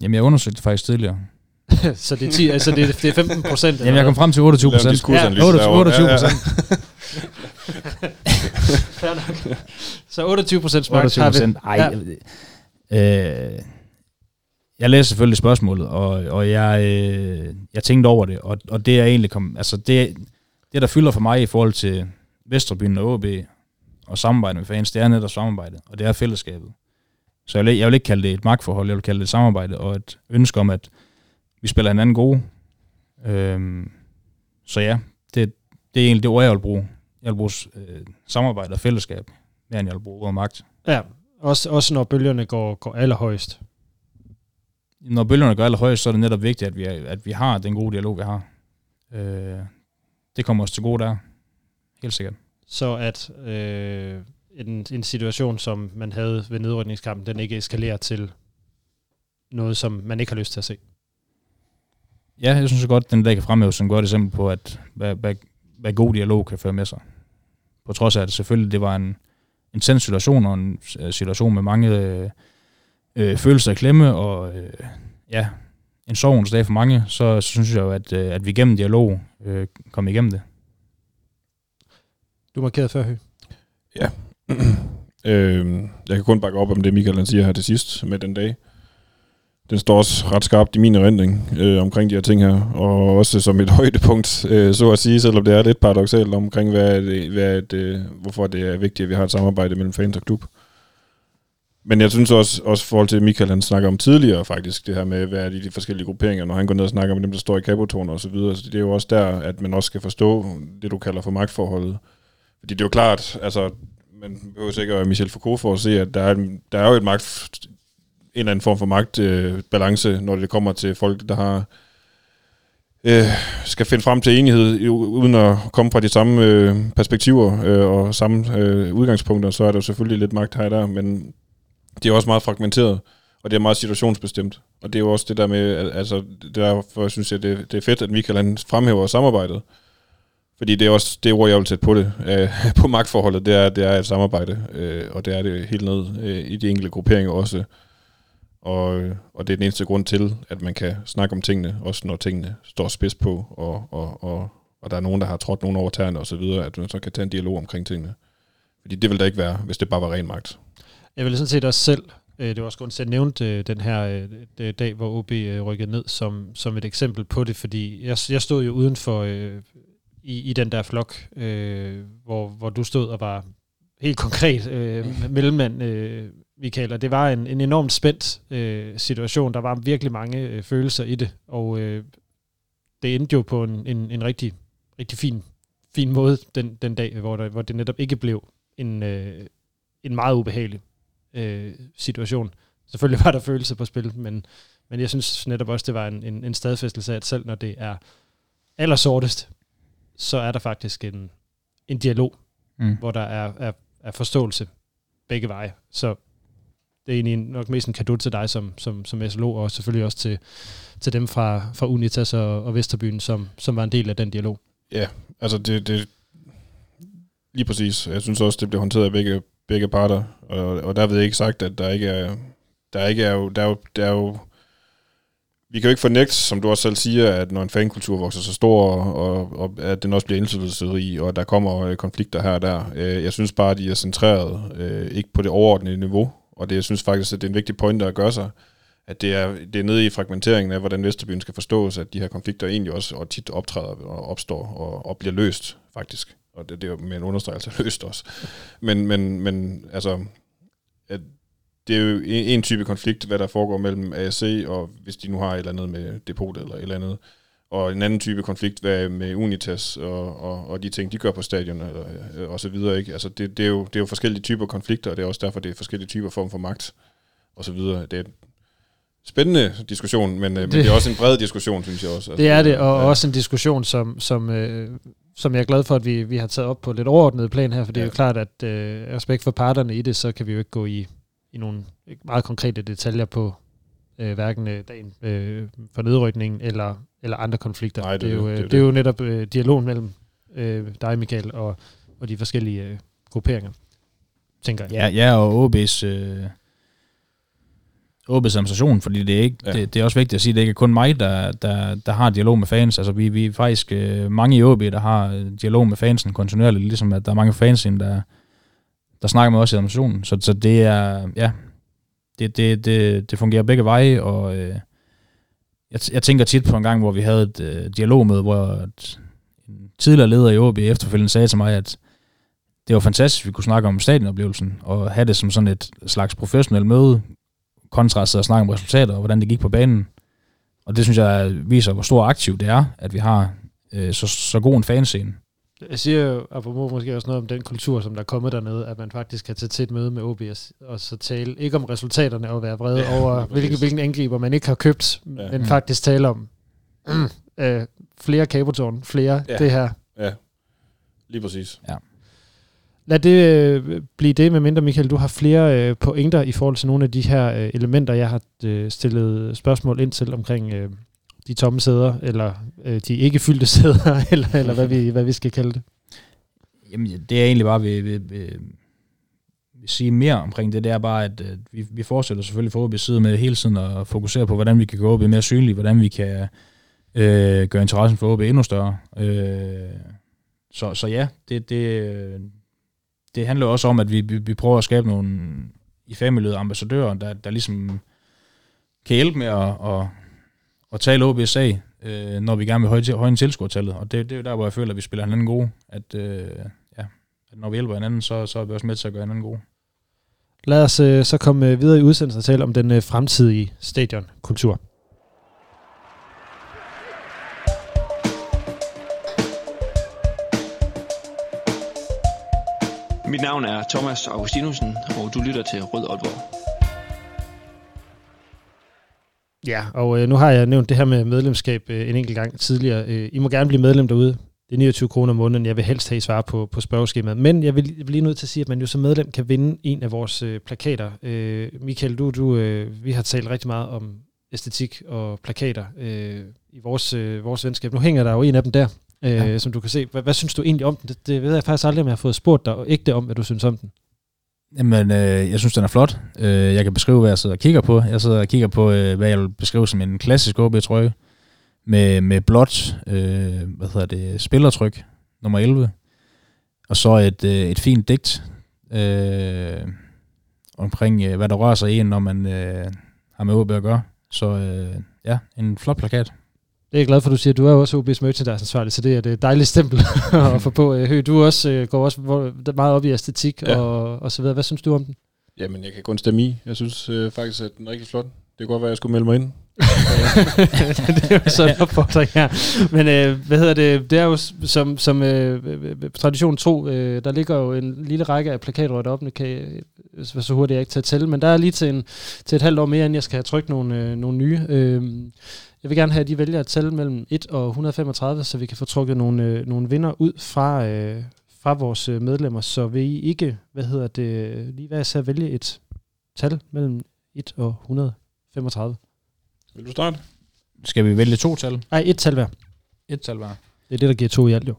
Jamen, jeg undersøgte faktisk tidligere. Så det er 10, altså det er 15%? Jamen, jeg kom frem til 28%. Ja, 28%. Så 28% magt har vi. Jeg læste selvfølgelig spørgsmålet, og jeg tænkte over det, og det er egentlig det der fylder for mig i forhold til Vesterbyen og AaB og samarbejdet med fans, det er netop samarbejdet, og det er fællesskabet. Så jeg vil ikke kalde det et magtforhold, jeg vil kalde det et samarbejde og et ønske om, at vi spiller hinanden gode. Så ja, det er egentlig det ord, jeg vil bruge. Jeg vil bruge samarbejde og fællesskab, mere end jeg vil bruge ord og magt. Ja, også når bølgerne går allerhøjst. Når bølgerne går allerhøjst, så er det netop vigtigt, at vi har den gode dialog, vi har. Det kommer os til gode der, helt sikkert. Så at en situation, som man havde ved nedrykningskampen, den ikke eskalerer til noget, som man ikke har lyst til at se? Ja, jeg synes så godt, den der kan fremhæves som godt eksempel på, at hvad god dialog kan føre med sig. På trods af, at selvfølgelig det var en intens situation, og en situation med mange følelser af klemme, og en sorgens dag for mange, så synes jeg jo, at vi gennem dialog kom igennem det. Du markerede før, Høgh. Ja. Jeg kan kun bakke op om det, Michael siger her til sidst med den dag. Den står også ret skarpt i min erindring omkring de her ting her, og også som et højdepunkt, så at sige, selvom det er lidt paradoksalt omkring, hvorfor det er vigtigt, at vi har et samarbejde mellem fans og klub. Men jeg synes også i forhold til, Michael han snakker om tidligere faktisk, det her med, hvad er de forskellige grupperinger, når han går ned og snakker med dem, der står i kabotårnet og så videre. Så det er jo også der, at man også skal forstå det, du kalder for magtforholdet. Fordi det er jo klart, altså, man behøver sikkert Michel Foucault for at se, at der er jo et en eller anden form for magtbalance, når det kommer til folk, der har skal finde frem til enighed, uden at komme fra de samme perspektiver og samme udgangspunkter, så er der jo selvfølgelig lidt magt her og der, men det er også meget fragmenteret, og det er meget situationsbestemt. Og det er jo også det der med, altså derfor synes jeg, det er fedt, at Michael han fremhæver samarbejdet, fordi det er også det ord, jeg vil sætte på det, på magtforholdet, det er et samarbejde, og det er det helt ned i de enkelte grupperinger også. Og det er den eneste grund til, at man kan snakke om tingene, også når tingene står spids på, og der er nogen, der har trådt nogen over tæerne og så videre, at man så kan tage en dialog omkring tingene. Fordi det ville der ikke være, hvis det bare var ren magt. Jeg ville sådan set også selv, det var også grund til, at jeg nævnte den her dag, hvor AaB rykkede ned som et eksempel på det, fordi jeg stod jo udenfor i den der flok, hvor du stod og var helt konkret mellemmand, Michael, og det var en enormt spændt situation. Der var virkelig mange følelser i det, og det endte jo på en rigtig, rigtig fin måde den dag, hvor det netop ikke blev en meget ubehagelig situation. Selvfølgelig var der følelser på spil, men jeg synes netop også, det var en stadfæstelse af, at selv når det er allersortest, så er der faktisk en dialog, hvor der er forståelse begge veje. Så det er egentlig nok mest en kadot til dig som SLO, og selvfølgelig også til dem fra Unitas og Vesterbyen, som var en del af den dialog. Ja, altså det lige præcis. Jeg synes også, det blev håndteret af begge parter, og der ved jeg ikke sagt, at der ikke er jo vi kan jo ikke fornægte, som du også selv siger, at når en fankultur vokser så stor, og at den også bliver indflydelsesrig, og der kommer konflikter her og der. Jeg synes bare, at de er centreret, ikke på det overordnede niveau, og det, jeg synes faktisk, at det er en vigtig pointe at gøre sig, at det er nede i fragmenteringen af, hvordan Vesterbyen skal forstås, at de her konflikter egentlig også og tit optræder og opstår og bliver løst, faktisk. Og det er jo med en understregelse løst også. Men altså, at det er jo en type konflikt, hvad der foregår mellem AAC, og hvis de nu har et eller andet med depot eller et eller andet. Og en anden type konflikt, hvad med Unitas og de ting, de gør på stadion og så videre. Ikke? Altså det er jo forskellige typer konflikter, og det er også derfor, det er forskellige typer form for magt og så videre. Det er en spændende diskussion, men det er også en bred diskussion, synes jeg også. Altså, det er det, og ja. Også en diskussion, som jeg er glad for, at vi har taget op på lidt overordnet plan her, for det er jo klart, at respekt for parterne i det, så kan vi jo ikke gå i nogle meget konkrete detaljer på hverken dagen for nedrykningen eller andre konflikter. Nej, det er jo netop dialogen mellem dig, Michael, og de forskellige grupperinger, tænker jeg. Ja, og AaB's administration, fordi det er ikke, det er også vigtigt at sige, at det ikke er kun mig, der har dialog med fans. Altså vi er faktisk mange i AaB, der har dialog med fansen kontinuerligt, ligesom at der er mange fans, der snakker med os i administrationen. Så det er, ja, det fungerer begge veje, og jeg tænker tit på en gang, hvor vi havde et dialogmøde, hvor en tidligere leder i AaB efterfølgende sagde til mig, at det var fantastisk, vi kunne snakke om stadionoplevelsen, og have det som sådan et slags professionelt møde, kontrastet og snakke om resultater, og hvordan det gik på banen. Og det synes jeg viser, hvor stor aktiv det er, at vi har så god en fanscene. Jeg siger jo, apropos måske også noget om den kultur, som der er kommet dernede, at man faktisk kan tage til et møde med AaB og så tale, ikke om resultaterne og være vrede over, hvilken angriber man ikke har købt, men faktisk tale om flere kabeltårne, flere det her. Ja, lige præcis. Ja. Lad det blive det, medmindre Michael, du har flere pointer i forhold til nogle af de her elementer, jeg har stillet spørgsmål ind til omkring de tomme sæder, eller de ikke fyldte sæder, eller hvad vi skal kalde det. Jamen, det er egentlig bare, vi siger mere omkring det, det er bare, at vi fortsætter selvfølgelig for AaB's side med hele tiden at fokusere på, hvordan vi kan gå AaB mere synlige, hvordan vi kan gøre interessen for AaB endnu større. Så ja, det handler også om, at vi prøver at skabe nogle i familieledede ambassadører, der ligesom kan hjælpe med at tale AaB's sag, når vi gerne vil højne tilskuertallet. Og det er jo der, hvor jeg føler, at vi spiller hinanden gode. At når vi hjælper hinanden, så er vi også med til at gøre hinanden gode. Lad os så komme videre i udsendelsen og tale om den fremtidige stadionkultur. Mit navn er Thomas Augustinussen, og du lytter til Rød Aalborg. Ja, og nu har jeg nævnt det her med medlemskab en enkelt gang tidligere. I må gerne blive medlem derude. Det er 29 kroner om måneden. Jeg vil helst have I svar på spørgeskemaet. Men jeg vil lige nødt til at sige, at man jo som medlem kan vinde en af vores plakater. Michael, vi har talt rigtig meget om æstetik og plakater i vores venskab. Nu hænger der jo en af dem der, som du kan se. Hvad synes du egentlig om den? Det ved jeg faktisk aldrig, om jeg har fået spurgt dig og ægte om, hvad du synes om den. Jamen, jeg synes, den er flot. Jeg kan beskrive, hvad jeg sidder og kigger på. Jeg sidder og kigger på, hvad jeg vil beskrive som en klassisk AaB-trøje med blåt spillertryk, nummer 11, og så et fint digt omkring, hvad der rører sig i en, når man har med AaB at gøre. Så ja, en flot plakat. Det er jeg glad for, at du siger. Du er jo også AaB's merchandise-ansvarlig, så det er et dejligt stempel at få på. Høgh, du også går også meget op i æstetik og så videre. Hvad synes du om den? Jamen, jeg kan kun stemme i. Jeg synes faktisk, at den er rigtig flot. Det kunne godt være, at jeg skulle melde mig ind. Det er jo sådan en opfordring her. Men det er jo som tradition tro, der ligger jo en lille række af plakater deroppe, det kan så hurtigt jeg ikke tage tælle, men der er lige til et halvt år mere, end jeg skal have trykt nogle nye. Jeg vil gerne have, at de vælger at tælle mellem 1 og 135, så vi kan få trukket nogle vinder ud fra vores medlemmer, så vil I ikke, lige hvad jeg sagde, vælge et tal mellem 1 og 135. Vil du starte? Skal vi vælge to tal? Nej, et tal hver. Et tal hver. Det er det, der giver to i alt, jo.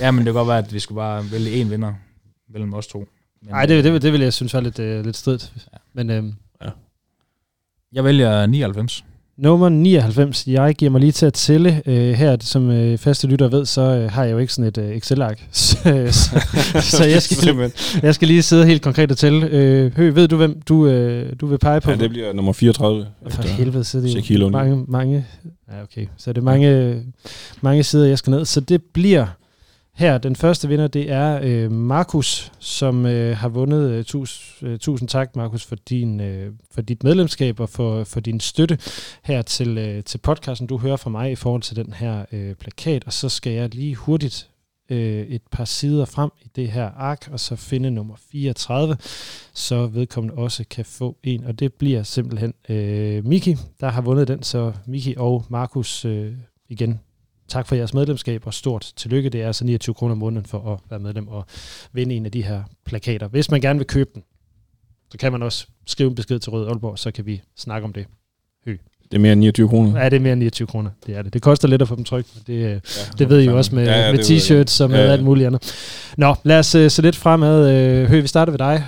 Ja, men det kan godt være, at vi skulle bare vælge én vinder mellem os to. Nej, det ville jeg synes var lidt stridt. Ja. Men, Jeg vælger 99. Nummer 99. Jeg giver mig lige til at tælle her, som faste lytter ved, så har jeg jo ikke sådan et Excel-ark. Så jeg skal lige sidde helt konkret og tælle. Høgh, ved du, hvem du vil pege på? Ja, det bliver nummer 34. For helvede, så det er mange... Ja, okay. Så det er mange sider, jeg skal ned. Så det bliver Her, den første vinder, det er Markus, som har vundet. Tusind tak, Markus, for dit medlemskab og for din støtte her til podcasten. Du hører fra mig i forhold til den her plakat, og så skal jeg lige hurtigt et par sider frem i det her ark, og så finde nummer 34, så vedkommende også kan få en, og det bliver simpelthen Miki, der har vundet den, så Miki og Markus igen. Tak for jeres medlemskab, og stort tillykke. Det er altså 29 kroner om måneden for at være medlem og vinde en af de her plakater. Hvis man gerne vil købe den, så kan man også skrive en besked til Rød Aalborg, så kan vi snakke om det. Det er mere end 29 kroner. Ja, det er mere end 29 kroner. Det er det. Det koster lidt at få dem trykt, men det ved I jo også med t-shirts og med alt muligt andet. Nå, lad os se lidt fremad. Høgh, vi starter ved dig.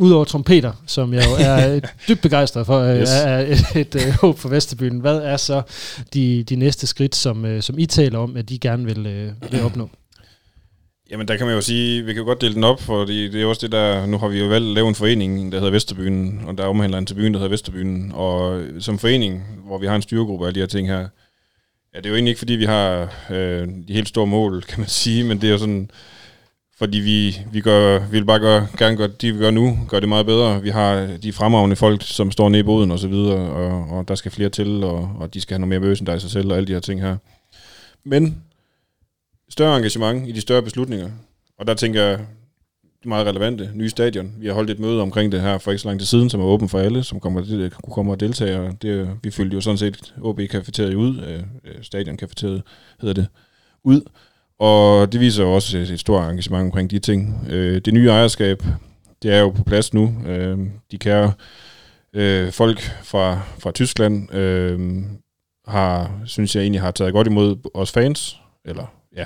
Udover trompeter, som jeg jo er dybt begejstret for, er et håb for Vesterbyen. Hvad er så de næste skridt, som I taler om, at de gerne vil opnå? Jamen, der kan man jo sige, vi kan jo godt dele den op, for det er også det der, nu har vi jo valgt at lave en forening, der hedder Vesterbyen, og der omhandler en tribune, der hedder Vesterbyen, og som forening, hvor vi har en styregruppe og de her ting her, ja, det er jo egentlig ikke, fordi vi har de helt store mål, kan man sige, men det er jo sådan, fordi vi vil bare gøre det meget bedre. Vi har de fremragende folk, som står nede i boden og så videre, og der skal flere til, og de skal have noget mere bøs end dig i sig selv, og alle de her ting her. Men større engagement i de større beslutninger. Og der tænker jeg, det er meget relevante, nye stadion. Vi har holdt et møde omkring det her for ikke så lang tid siden, som er åben for alle, som kunne komme og deltage. Det, vi fyldte jo sådan set AaB-cafeteriet ud, stadion-cafeteriet hedder det, ud. Og det viser jo også et stort engagement omkring de ting. Det nye ejerskab, det er jo på plads nu. De kære folk fra Tyskland synes jeg egentlig har taget godt imod os fans, eller ja,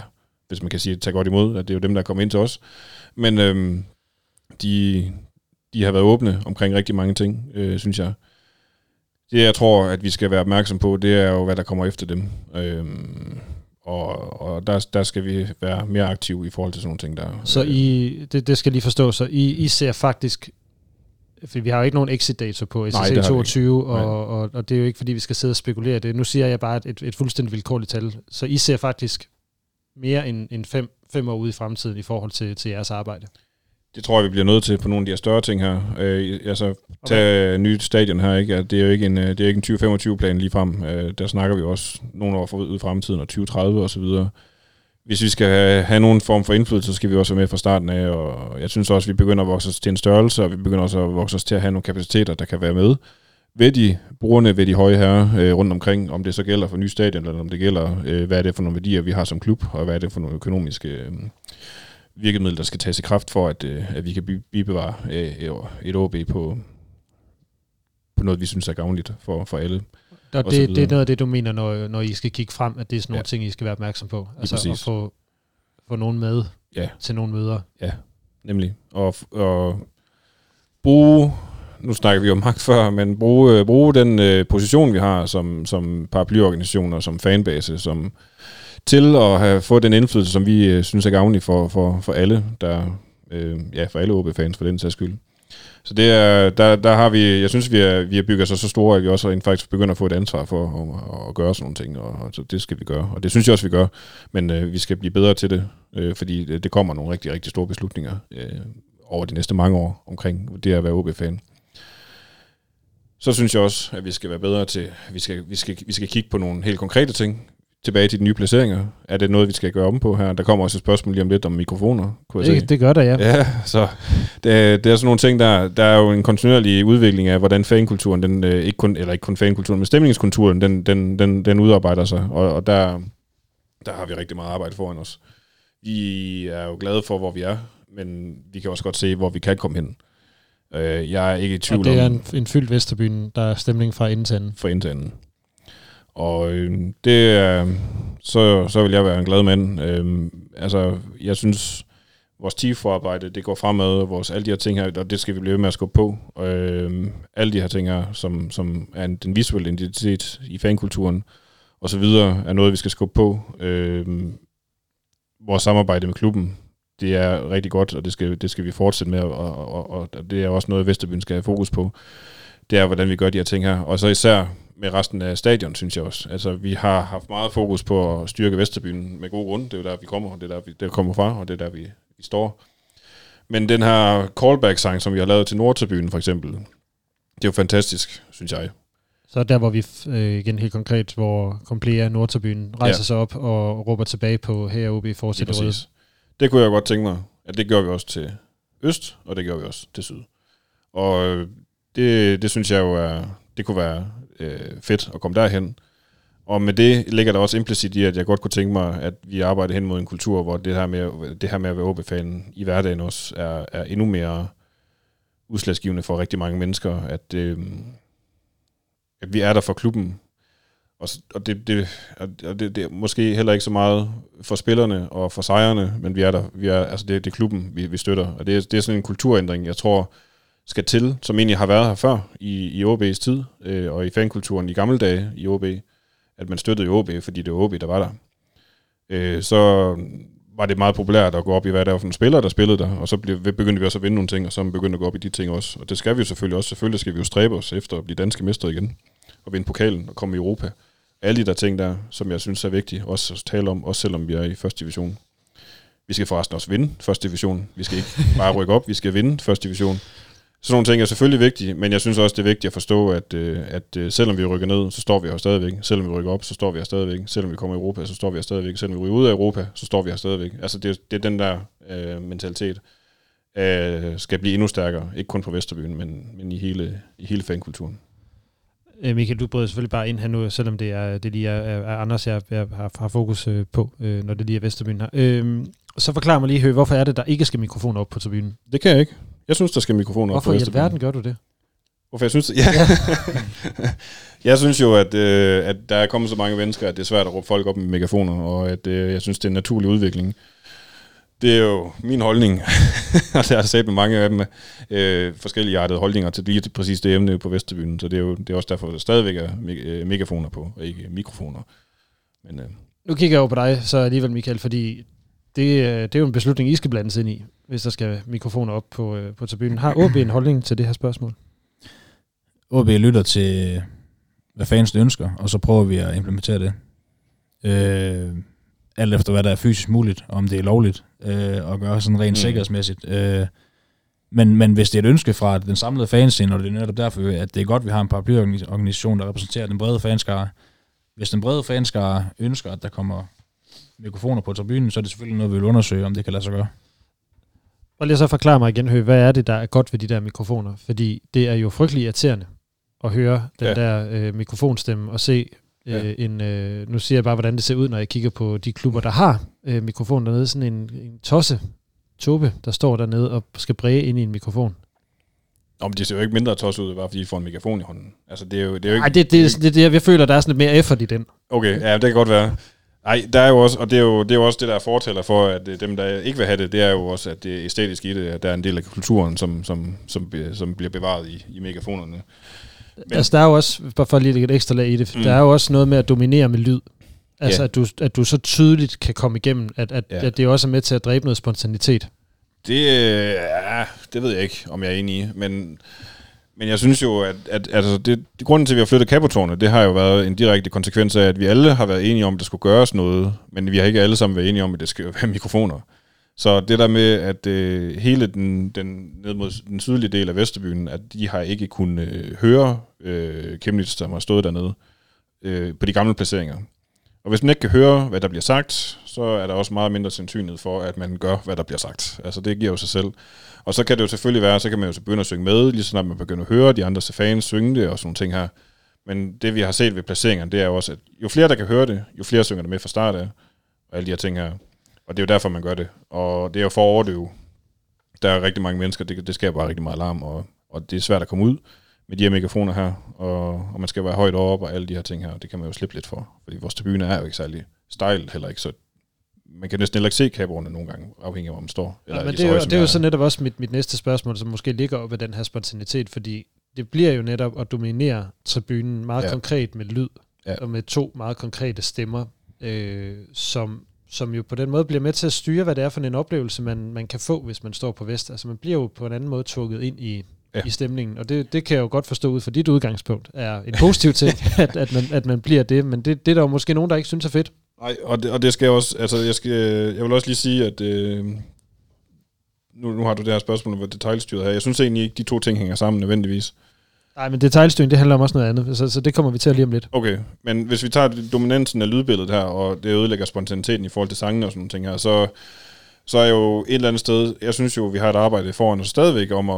hvis man kan sige, at tage godt imod, at det er jo dem, der kommer ind til os. Men de har været åbne omkring rigtig mange ting, synes jeg. Det, jeg tror, at vi skal være opmærksom på, det er jo, hvad der kommer efter dem. Og der skal vi være mere aktive i forhold til sådan nogle ting, der... Så det skal lige forstå, så I ser faktisk... For vi har jo ikke nogen exit-dato på SSC 22, og det er jo ikke, fordi vi skal sidde og spekulere det. Nu siger jeg bare et fuldstændig vilkårligt tal. Så I ser faktisk... mere end fem år ude i fremtiden i forhold til jeres arbejde? Det tror jeg, vi bliver nødt til på nogle af de her større ting her. Tag nyt stadion her, ikke? Det er jo ikke en 2025-plan lige frem. Der snakker vi også nogle år ud i fremtiden, og 2030 og så videre. Hvis vi skal have nogen form for indflydelse, så skal vi også være med fra starten af, og jeg synes også, at vi begynder at vokse os til en størrelse, og vi begynder også at vokse os til at have nogle kapaciteter, der kan være med. Ved de brugerne, ved de høje herrer rundt omkring, om det så gælder for nye stadion, eller om det gælder, hvad er det for nogle værdier, vi har som klub, og hvad er det for nogle økonomiske virkemidler, der skal tages i kraft for, at vi kan bibevare et AaB på noget, vi synes er gavnligt for alle. Og det er noget af det, du mener, når I skal kigge frem, at det er sådan nogle ting, I skal være opmærksom på. Altså at få nogen med til nogle møder. Ja, nemlig. Og bruge... Nu snakker vi jo om magt før, men bruge den position, vi har som paraplyorganisationer, som fanbase, som til at have fået den indflydelse, som vi synes er gavnlig for alle, for alle AaB-fans for den sags skyld. Så det er, der har vi, jeg synes, vi har bygget så store, at vi også faktisk begynder at få et ansvar for at gøre sådan nogle ting, og så det skal vi gøre, og det synes jeg også, vi gør, men vi skal blive bedre til det, fordi det kommer nogle rigtig, rigtig store beslutninger over de næste mange år omkring det at være AaB-fan. Så synes jeg også, at vi skal være bedre til, vi skal kigge på nogle helt konkrete ting, tilbage til de nye placeringer. Er det noget, vi skal gøre om på her? Der kommer også et spørgsmål lige om lidt om mikrofoner, kunne jeg sige. Det gør der, ja. Ja, så det er sådan nogle ting, der er jo en kontinuerlig udvikling af, hvordan fankulturen, ikke kun fankulturen, men stemningskulturen, den udarbejder sig, og der har vi rigtig meget arbejde foran os. Vi er jo glade for, hvor vi er, men vi kan også godt se, hvor vi kan komme hen. Jeg er ikke i tvivl om... det er en fyldt Vesterbyen, der er stemning fra indtanden. Fra indtanden. Og det er... Så vil jeg være en glad mand. Jeg synes, vores TIF-arbejde, det går fremad, og alle de her ting her, og det skal vi blive ved med at skubbe på. Alle de her ting her, som er den visuelle identitet i fankulturen, og så videre, er noget, vi skal skubbe på. Vores samarbejde med klubben, det er rigtig godt, og det skal vi fortsætte med, og det er også noget, Vesterbyen skal have fokus på. Det er, hvordan vi gør de her ting her. Og så især med resten af stadion, synes jeg også. Altså, vi har haft meget fokus på at styrke Vesterbyen med god grund. Det er jo der, vi kommer, og det er der, vi kommer fra, og det er der, vi står. Men den her callback-sang, som vi har lavet til Nordtribunen for eksempel, det er jo fantastisk, synes jeg. Så der, hvor vi igen helt konkret, hvor Komplea Nordtribunen rejser sig op og råber tilbage på, her AaB fortsæt det røde. Det kunne jeg godt tænke mig, at det gjorde vi også til øst, og det gjorde vi også til syd. Og det synes jeg jo er, det kunne være fedt at komme derhen. Og med det ligger der også implicit i, at jeg godt kunne tænke mig, at vi arbejder hen mod en kultur, hvor det her med at være AaB-fan i hverdagen også er endnu mere udslagsgivende for rigtig mange mennesker, at vi er der for klubben. Og det måske heller ikke så meget for spillerne og for sejrene, men vi er der. Det er klubben, vi støtter. Og det er sådan en kulturændring, jeg tror skal til, som egentlig har været her før i AaB's tid, og i fankulturen i gamle dage i AaB, at man støttede AaB, fordi det var AaB, der var der. Så var det meget populært at gå op i, hvad der var for en spiller, der spillede der, og så begyndte vi også at vinde nogle ting, og så begyndte vi at gå op i de ting også. Og det skal vi jo selvfølgelig også. Selvfølgelig skal vi jo stræbe os efter at blive danske mestre igen, og vinde pokalen og komme i Europa. Alle de der ting der, som jeg synes er vigtige, også at tale om, også selvom vi er i første division. Vi skal forresten også vinde første division. Vi skal ikke bare rykke op, vi skal vinde første division. Så nogle ting er selvfølgelig vigtige, men jeg synes også, det er vigtigt at forstå, at selvom vi rykker ned, så står vi her stadigvæk. Selvom vi rykker op, så står vi her stadigvæk. Selvom vi kommer i Europa, så står vi her stadigvæk. Selvom vi rykker ud af Europa, så står vi her stadigvæk. Altså det er den der mentalitet, skal blive endnu stærkere. Ikke kun på Vesterbyen, men i hele fankulturen. Michael, du bryder selvfølgelig bare ind her nu, selvom det lige er Anders, jeg har fokus på, når det lige er Vesterbyen her. Så forklar mig lige, Høgh, hvorfor er det, der ikke skal mikrofoner op på tribunen? Det kan jeg ikke. Jeg synes, der skal mikrofoner op på Vesterbyen. Hvorfor i alverden gør du det? Hvorfor jeg synes det? Ja. Jeg synes jo, at der er kommet så mange mennesker, at det er svært at råbe folk op med megafoner, og at jeg synes, det er en naturlig udvikling. Det er jo min holdning, og der er sat med mange af dem forskellige artede holdninger til lige præcis det emne på Vesterbyen, så det er også derfor, der stadigvæk er megafoner på, og ikke mikrofoner. Men, Nu kigger jeg over på dig så alligevel, Michael, fordi det er jo en beslutning, I skal blandes ind i, hvis der skal mikrofoner op på tribunen. Har AaB en holdning til det her spørgsmål? AaB lytter til, hvad fans ønsker, og så prøver vi at implementere det. Alt efter, hvad der er fysisk muligt, om det er lovligt at gøre sådan rent sikkerhedsmæssigt. Men hvis det er et ønske fra den samlede fanscene, og det er netop derfor, at det er godt, vi har en paraplyorganisation, der repræsenterer den brede fanskare. Hvis den brede fanskare ønsker, at der kommer mikrofoner på tribunen, så er det selvfølgelig noget, vi vil undersøge, om det kan lade sig gøre. Og lige så forklare mig igen, Høgh, hvad er det, der er godt ved de der mikrofoner? Fordi det er jo frygtelig irriterende at høre den der mikrofonstemme og se nu siger jeg bare, hvordan det ser ud, når jeg kigger på de klubber, der har mikrofonen dernede. Sådan en tosse, der står dernede og skal bræge ind i en mikrofon. Nå, men det ser jo ikke mindre tosset ud, bare fordi I får en mikrofon i hånden. Altså, det er jo ikke... Nej, det er, jeg føler, der er sådan lidt mere effort i den. Okay, ja, det kan godt være. Nej, der er jo også, og det er jo også det, der er fortæller for, at dem, der ikke vil have det, det er jo også, at det er æstetisk i det, at der er en del af kulturen, som bliver bevaret i megafonerne. Men altså, der er jo også, bare for lige at lægge et ekstra lag i det, der er jo også noget med at dominere med lyd. Altså, at du så tydeligt kan komme igennem, at det også er med til at dræbe noget spontanitet. Det ved jeg ikke, om jeg er enig i, men jeg synes jo, at altså det grunden til, at vi har flyttet Kapotårnet, det har jo været en direkte konsekvens af, at vi alle har været enige om, at der skulle gøres noget, men vi har ikke alle sammen været enige om, at det skal være mikrofoner. Så det der med, at hele den ned mod den sydlige del af Vesterbyen, at de har ikke kunnet høre Chemnitz, der har stået dernede på de gamle placeringer. Og hvis man ikke kan høre, hvad der bliver sagt, så er der også meget mindre sandsynlighed for, at man gør, hvad der bliver sagt. Altså det giver jo sig selv. Og så kan det jo selvfølgelig være, så kan man jo så begynde at synge med, lige snart man begynder at høre de andre fans synge det og sådan nogle ting her. Men det vi har set ved placeringerne, det er jo også, at jo flere der kan høre det, jo flere synger der med fra start af, og alle de her ting her. Og det er jo derfor, man gør det. Og det er jo for at overdøve. Der er rigtig mange mennesker, det skaber bare rigtig meget larm, og det er svært at komme ud med de her megafoner her, og man skal være højt oppe og alle de her ting her, og det kan man jo slippe lidt for, fordi vores tribune er jo ikke særlig stejl heller ikke, så man kan næsten heller ikke se kapperne nogle gange, afhængig af, hvor man står. Eller ja, men det er jo så netop også mit næste spørgsmål, som måske ligger op ad den her spontanitet, fordi det bliver jo netop at dominere tribunen meget konkret med lyd, og med to meget konkrete stemmer, som jo på den måde bliver med til at styre, hvad det er for en oplevelse, man kan få, hvis man står på vest. Altså man bliver jo på en anden måde tukket ind i ja. I stemningen. Og det kan jeg jo godt forstå ud fra dit udgangspunkt, er en positiv ting, at man bliver det. Men det er der jo måske nogen, der ikke synes er fedt. Nej, og det skal jeg også... Altså, jeg vil også lige sige, at... Nu har du det her spørgsmål om detailstyret her. Jeg synes egentlig ikke, de to ting hænger sammen nødvendigvis. Nej, men detailstyring, det handler om også noget andet. Så det kommer vi til at lige om lidt. Okay, men hvis vi tager dominansen af lydbilledet her, og det ødelægger spontaniteten i forhold til sangene og sådan nogle ting her, så er jo et eller andet sted, jeg synes jo, vi har et arbejde foran os stadigvæk om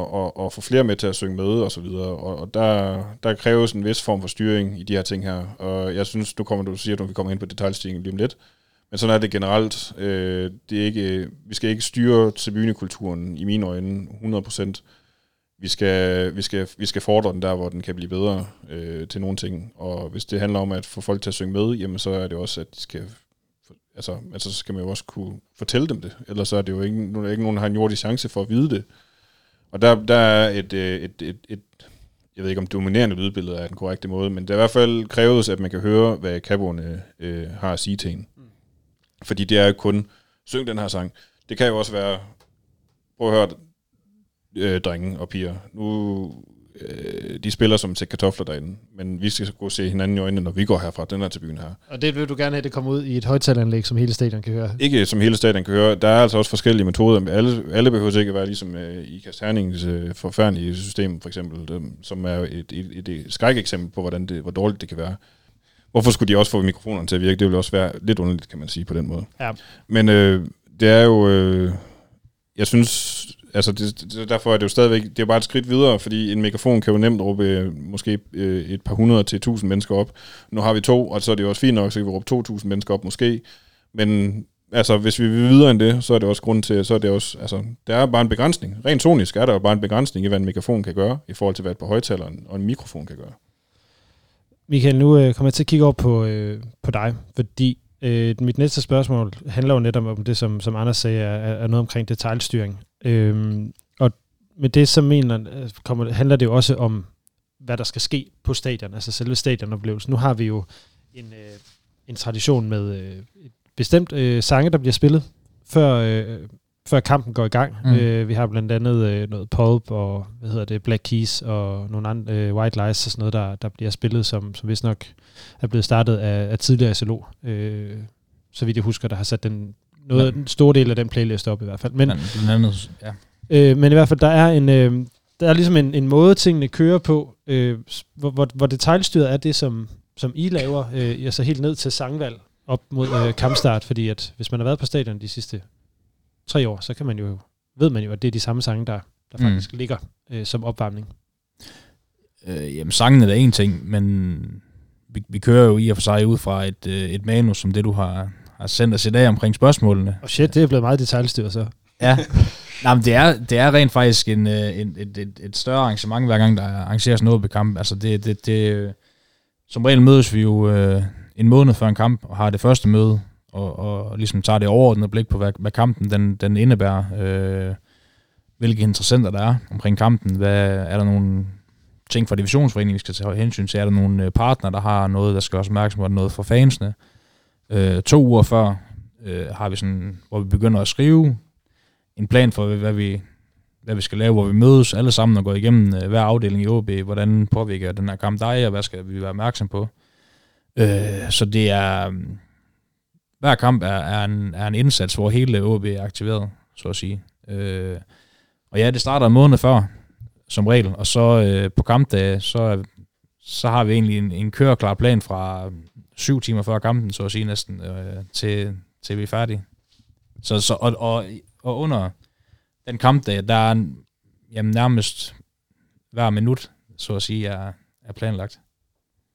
at få flere med til at synge med og så videre. Og der kræves en vis form for styring i de her ting her. Og jeg synes, du siger, at vi kommer ind på detailstyringen lige om lidt. Men sådan er det generelt. Det er ikke, vi skal ikke styre tribunekulturen i mine øjne 100%. Vi skal fordre den der, hvor den kan blive bedre til nogle ting. Og hvis det handler om at få folk til at synge med, jamen så er det også, at de skal... Altså så skal man jo også kunne fortælle dem det. Ellers er det jo ikke nogen, der har en jordig chance for at vide det. Og der er et jeg ved ikke om dominerende lydbillede er den korrekte måde, men det er i hvert fald kræves, at man kan høre, hvad caboerne har at sige til en. Fordi det er jo kun, syng den her sang. Det kan jo også være, prøv at høre, drenge og piger. Nu, de spiller som sæt kartofler derinde, men vi skal gå og se hinanden i øjnene, når vi går herfra, den her til byen her. Og det vil du gerne have, det kommer ud i et højttaleranlæg, som hele stadion kan høre? Ikke som hele stadion kan høre. Der er altså også forskellige metoder. Alle behøver ikke at være ligesom i Kasterningens forfærdelige system, for eksempel, som er et skrækeksempel på, hvor dårligt det kan være. Hvorfor skulle de også få mikrofonerne til at virke? Det ville også være lidt underligt, kan man sige, på den måde. Ja. Men det er jo... jeg synes... Altså, derfor er det jo stadigvæk... Det er bare et skridt videre, fordi en mikrofon kan jo nemt råbe måske et par hundrede til 1.000 mennesker op. Nu har vi to, og så er det jo også fint nok, så kan vi råbe 2.000 mennesker op måske. Men altså, hvis vi vil videre end det, så er det også grunden til... Så er det også... Altså, der er bare en begrænsning. Rent sonisk er der jo bare en begrænsning i, hvad en mikrofon kan gøre, i forhold til, hvad et par højttaleren og en mikrofon kan gøre. Michael, nu kommer jeg til at kigge over på dig, fordi mit næste spørgsmål handler jo netop om det, som Anders sagde, er noget omkring detailstyring. Og med det, så handler det jo også om, hvad der skal ske på stadion, altså selve stadionoplevelsen. Nu har vi jo en tradition med et bestemt sange, der bliver spillet før kampen går i gang. Mm. Vi har blandt andet noget Pulp og Black Keys og nogle andre White Lies og sådan noget, der bliver spillet, som vist nok er blevet startet af tidligere SLO. Så vidt jeg husker, der har sat en stor del af den playlist op i hvert fald. Men i hvert fald, der er ligesom en måde, tingene kører på, hvor detaljstyret er det, som I laver, altså helt ned til sangvalg op mod kampstart, fordi at hvis man har været på stadion de sidste 3 år, så kan man jo, ved man jo, at det er de samme sange, der faktisk ligger som opvarmning. Jamen, sangen er da en ting, men vi kører jo i og for sig ud fra et manus, som det, du har sendt os i dag omkring spørgsmålene. Og shit, det er blevet meget detaljstyret så. Ja, nej, men det er rent faktisk et større arrangement, hver gang der arrangeres noget ved kampen. Altså, det, som regel mødes vi jo en måned før en kamp, og har det første møde, og ligesom tager det overordnet blik på, hvad kampen den indebærer, hvilke interessenter der er omkring kampen, er der nogle ting fra divisionsforeningen, vi skal tage hensyn til, er der nogle partner, der har noget, der skal også opmærksom på noget fra fansene. 2 uger før har vi sådan, hvor vi begynder at skrive en plan for, hvad vi skal lave, hvor vi mødes alle sammen og går igennem hver afdeling i AaB, hvordan påvirker den her kamp dig, og hvad skal vi være opmærksom på. Så det er... Hver kamp er en indsats, hvor hele AaB er aktiveret, så at sige. Og ja, det starter en måned før, som regel. Og så på kampdage, så har vi egentlig en køreklar plan fra 7 timer før kampen, så at sige næsten, til vi er færdige. Og under den kampdag, der er nærmest hver minut, så at sige, er planlagt.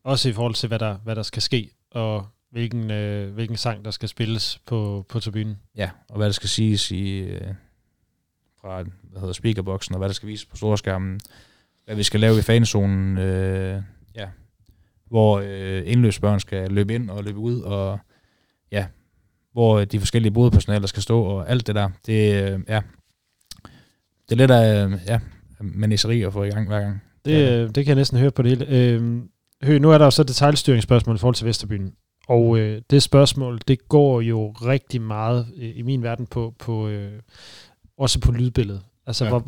Også i forhold til, hvad der skal ske, og... Hvilken sang, der skal spilles på tribunen. Ja, og hvad der skal siges fra speakerboksen, og hvad der skal vises på storskærmen, hvad vi skal lave i fanzonen, hvor indløbsbørn skal løbe ind og løbe ud, og ja, hvor de forskellige bodepersonaler skal stå, og alt det der. Det er lidt af manisseri at få i gang hver gang. Det kan jeg næsten høre på det hele. Nu er der jo så detaljstyringsspørgsmål i forhold til Vesterbyen. Og det spørgsmål, det går jo rigtig meget i min verden på også på lydbilledet. Altså,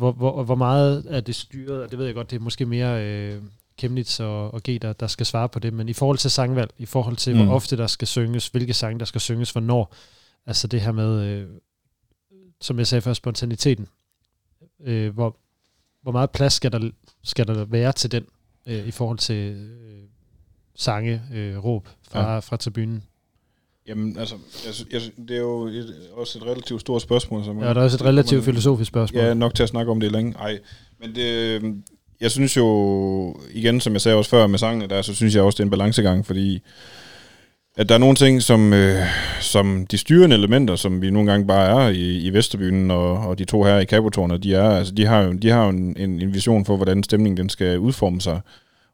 hvor meget er det styret? Og det ved jeg godt, det er måske mere Chemnitz og G, der skal svare på det. Men i forhold til sangvalg, i forhold til, hvor ofte der skal synges, hvilke sange der skal synges, hvornår. Altså det her med, som jeg sagde før, spontaniteten. Hvor meget plads skal der være til den, i forhold til sange, råb fra tribunen? Jamen, altså, det er jo også et relativt stort spørgsmål. Som ja, der er også et relativt filosofisk spørgsmål. Ja, nok til at snakke om det længe. Ej, men det, jeg synes jo, igen, som jeg sagde også før med sangene der, så synes jeg også, det er en balancegang, fordi at der er nogle ting, som de styrende elementer, som vi nogle gange bare er i Vesterbyen, og de to her i Kabotårnet, de har jo en vision for, hvordan stemningen den skal udforme sig.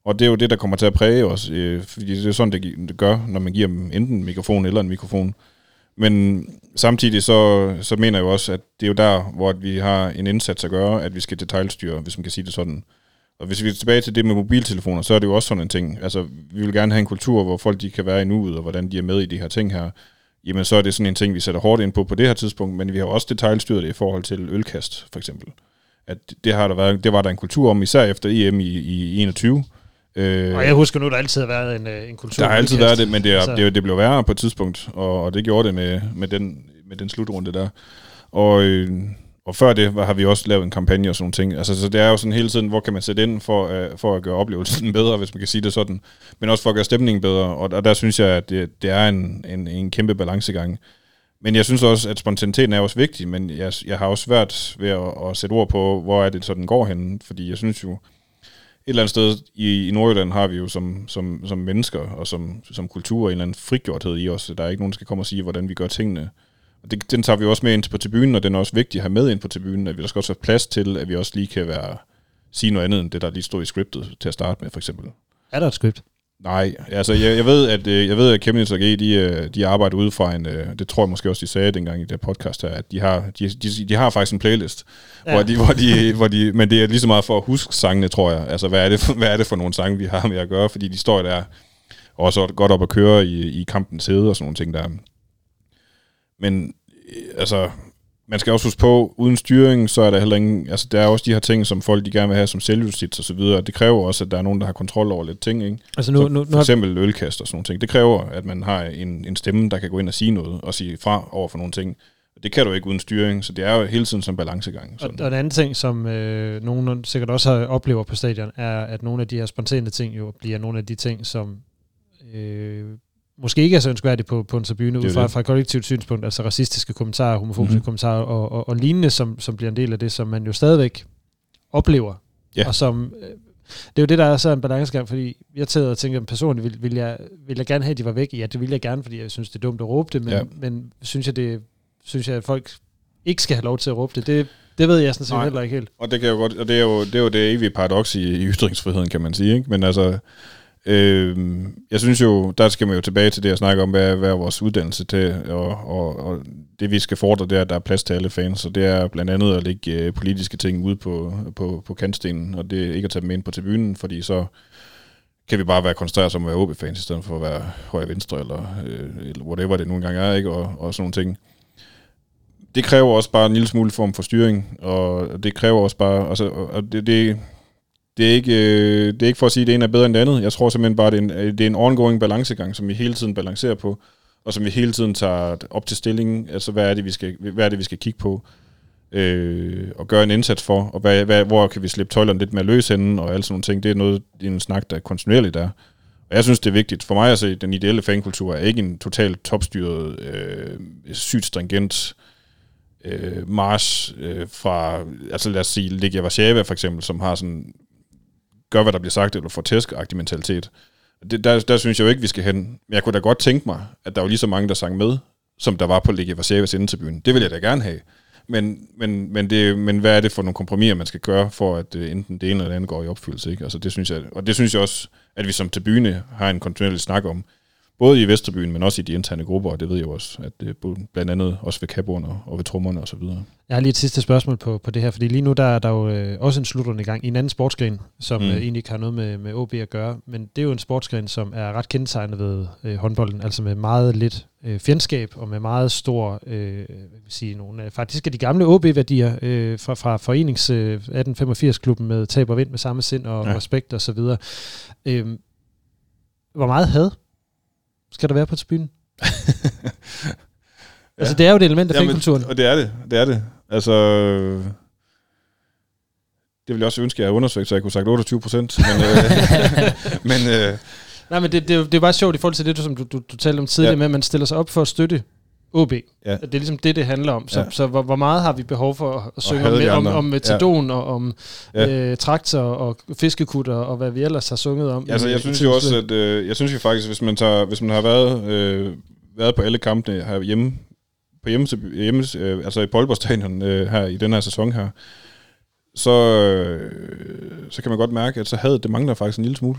Og det er jo det, der kommer til at præge os, fordi det er sådan, det gør, når man giver dem enten en mikrofon eller en mikrofon. Men samtidig så mener jeg jo også, at det er jo der, hvor vi har en indsats at gøre, at vi skal detaljstyre, hvis man kan sige det sådan. Og hvis vi er tilbage til det med mobiltelefoner, så er det jo også sådan en ting. Altså, vi vil gerne have en kultur, hvor folk de kan være i nuet, og hvordan de er med i de her ting her. Jamen, så er det sådan en ting, vi sætter hårdt ind på det her tidspunkt, men vi har også detaljstyret det i forhold til ølkast, for eksempel. At det var der en kultur om, især efter EM i 21. Og jeg husker nu, der altid har været en kultur. Der har altid været det, men det blev værre på et tidspunkt, og det gjorde det med den slutrunde der. Og før det har vi også lavet en kampagne og sådan nogle ting. Altså, så det er jo sådan hele tiden, hvor kan man sætte ind for at gøre oplevelsen bedre, hvis man kan sige det sådan, men også for at gøre stemningen bedre, og der synes jeg, at det er en kæmpe balancegang. Men jeg synes også, at spontaniteten er også vigtig, men jeg har også svært ved at sætte ord på, hvor er det så den går henne, fordi jeg synes jo, et eller andet sted i Nordjylland har vi jo som mennesker og som kultur en eller anden frigjorthed i os. Der er ikke nogen, der skal komme og sige, hvordan vi gør tingene. Den tager vi også med ind på tribunen, og den er også vigtig at have med ind på tribunen, at vi der skal også have plads til, at vi også lige kan sige noget andet end det, der lige stod i scriptet til at starte med, for eksempel. Er der et script? Nej, altså jeg ved, at Chemnitz og G, de arbejder ud fra en, det tror jeg måske også, de sagde dengang i det podcast her, at de har faktisk en playlist, ja. hvor de, men det er lige så meget for at huske sangene, tror jeg. Altså hvad er det for nogle sange, vi har med at gøre, fordi de står der også godt op at køre i kampens hede og sådan nogle ting der. Men altså, man skal også huske på, uden styring, så er der heller ingen, altså der er også de her ting, som folk de gerne vil have som selvjustits og så videre, og det kræver også, at der er nogen, der har kontrol over lidt ting, ikke? Altså nu for eksempel ølkast og sådan nogle ting. Det kræver, at man har en stemme, der kan gå ind og sige noget, og sige fra over for nogle ting. Det kan du ikke uden styring, så det er jo hele tiden som balancegang. Og en anden ting, som nogen sikkert også oplever på stadion, er, at nogle af de her spontane ting jo bliver nogle af de ting, som måske ikke er så ønskværdigt på en tribune ud fra et kollektivt synspunkt, altså racistiske kommentarer, homofobiske kommentarer og lignende, som bliver en del af det, som man jo stadigvæk oplever. Yeah. Og som, det er jo det, der er så en balancegang, fordi jeg tager og tænker, personligt vil jeg gerne have, at de var væk? Ja, det vil jeg gerne, fordi jeg synes, det er dumt at råbe det, men synes jeg, at folk ikke skal have lov til at råbe det. Det ved jeg sådan set heller ikke helt. Og det kan jo godt, og det er jo det evige paradoks i ytringsfriheden, kan man sige, ikke? Men altså, jeg synes jo, der skal man jo tilbage til det at snakke om, hvad er vores uddannelse til, og det vi skal fordre, det er, at der er plads til alle fans, og det er blandt andet at lægge politiske ting ude på kantstenen, og det er ikke at tage dem ind på tribunen, fordi så kan vi bare være koncentreret som at være AaB-fans, i stedet for at være højre-venstre, eller whatever det nogle gange er, ikke? Og sådan nogle ting. Det kræver også bare en lille smule form for styring, og det kræver også bare, Det er ikke for at sige, at det ene er bedre end det andet. Jeg tror simpelthen bare, at det er en ongoing balancegang, som vi hele tiden balancerer på, og som vi hele tiden tager op til stillingen. Altså, hvad er det, vi skal kigge på og gøre en indsats for? Og hvor kan vi slippe tøjlerne lidt mere løs henne og alle sådan nogle ting? Det er noget, en snak, der kontinuerligt er. Og jeg synes, det er vigtigt. For mig at se, den ideelle fankultur er ikke en totalt topstyret, sygt stringent march fra, altså lad os sige, Legia Warszawa for eksempel, som har sådan gør, hvad der bliver sagt, eller får tæsk-agtig mentalitet. Der synes jeg jo ikke, vi skal hen. Men jeg kunne da godt tænke mig, at der var lige så mange, der sang med, som der var på Legia Warszawas indentribune. Det vil jeg da gerne have. Men hvad er det for nogle kompromiser, man skal gøre, for at enten det ene eller det andet går i opfyldelse? Ikke? Altså, det synes jeg, og det synes jeg også, at vi som tribune har en kontinuerlig snak om. både i Vesterbyen, men også i de interne grupper, og det ved jeg også, at det blandt andet også ved kapperne og ved trommerne og så videre. Jeg har lige et sidste spørgsmål på det her, fordi lige nu der er jo også en slutrunde i gang i en anden sportsgren, som egentlig ikke har noget med AaB at gøre, men det er jo en sportsgren, som er ret kendetegnet ved håndbolden, altså med meget lidt fjendskab og med meget stor, faktisk er de gamle AaB-værdier fra forenings 1885-klubben med tab og vind med samme sind og respekt og så videre. Hvor meget had skal der være på tribunen? Altså, det er jo det element af fankulturen. Og det er det. Det er det. Altså, det ville jeg også ønske, at jeg havde undersøgt, så jeg kunne sagt 28%. Nej, men det er bare sjovt i forhold til det, som du talte om tidligere med, at man stiller sig op for at støtte AaB. Ja. Det er ligesom det handler om. Så hvor meget har vi behov for at synge om metadon og om traktor og fiskekutter og hvad vi ellers har sunget om? Altså, jeg synes jo også, at jeg synes jo faktisk, hvis man har været på alle kampene her hjemme på altså i Aalborg Stadion her i den her sæson her, så kan man godt mærke, at så havde det mangler faktisk en lille smule.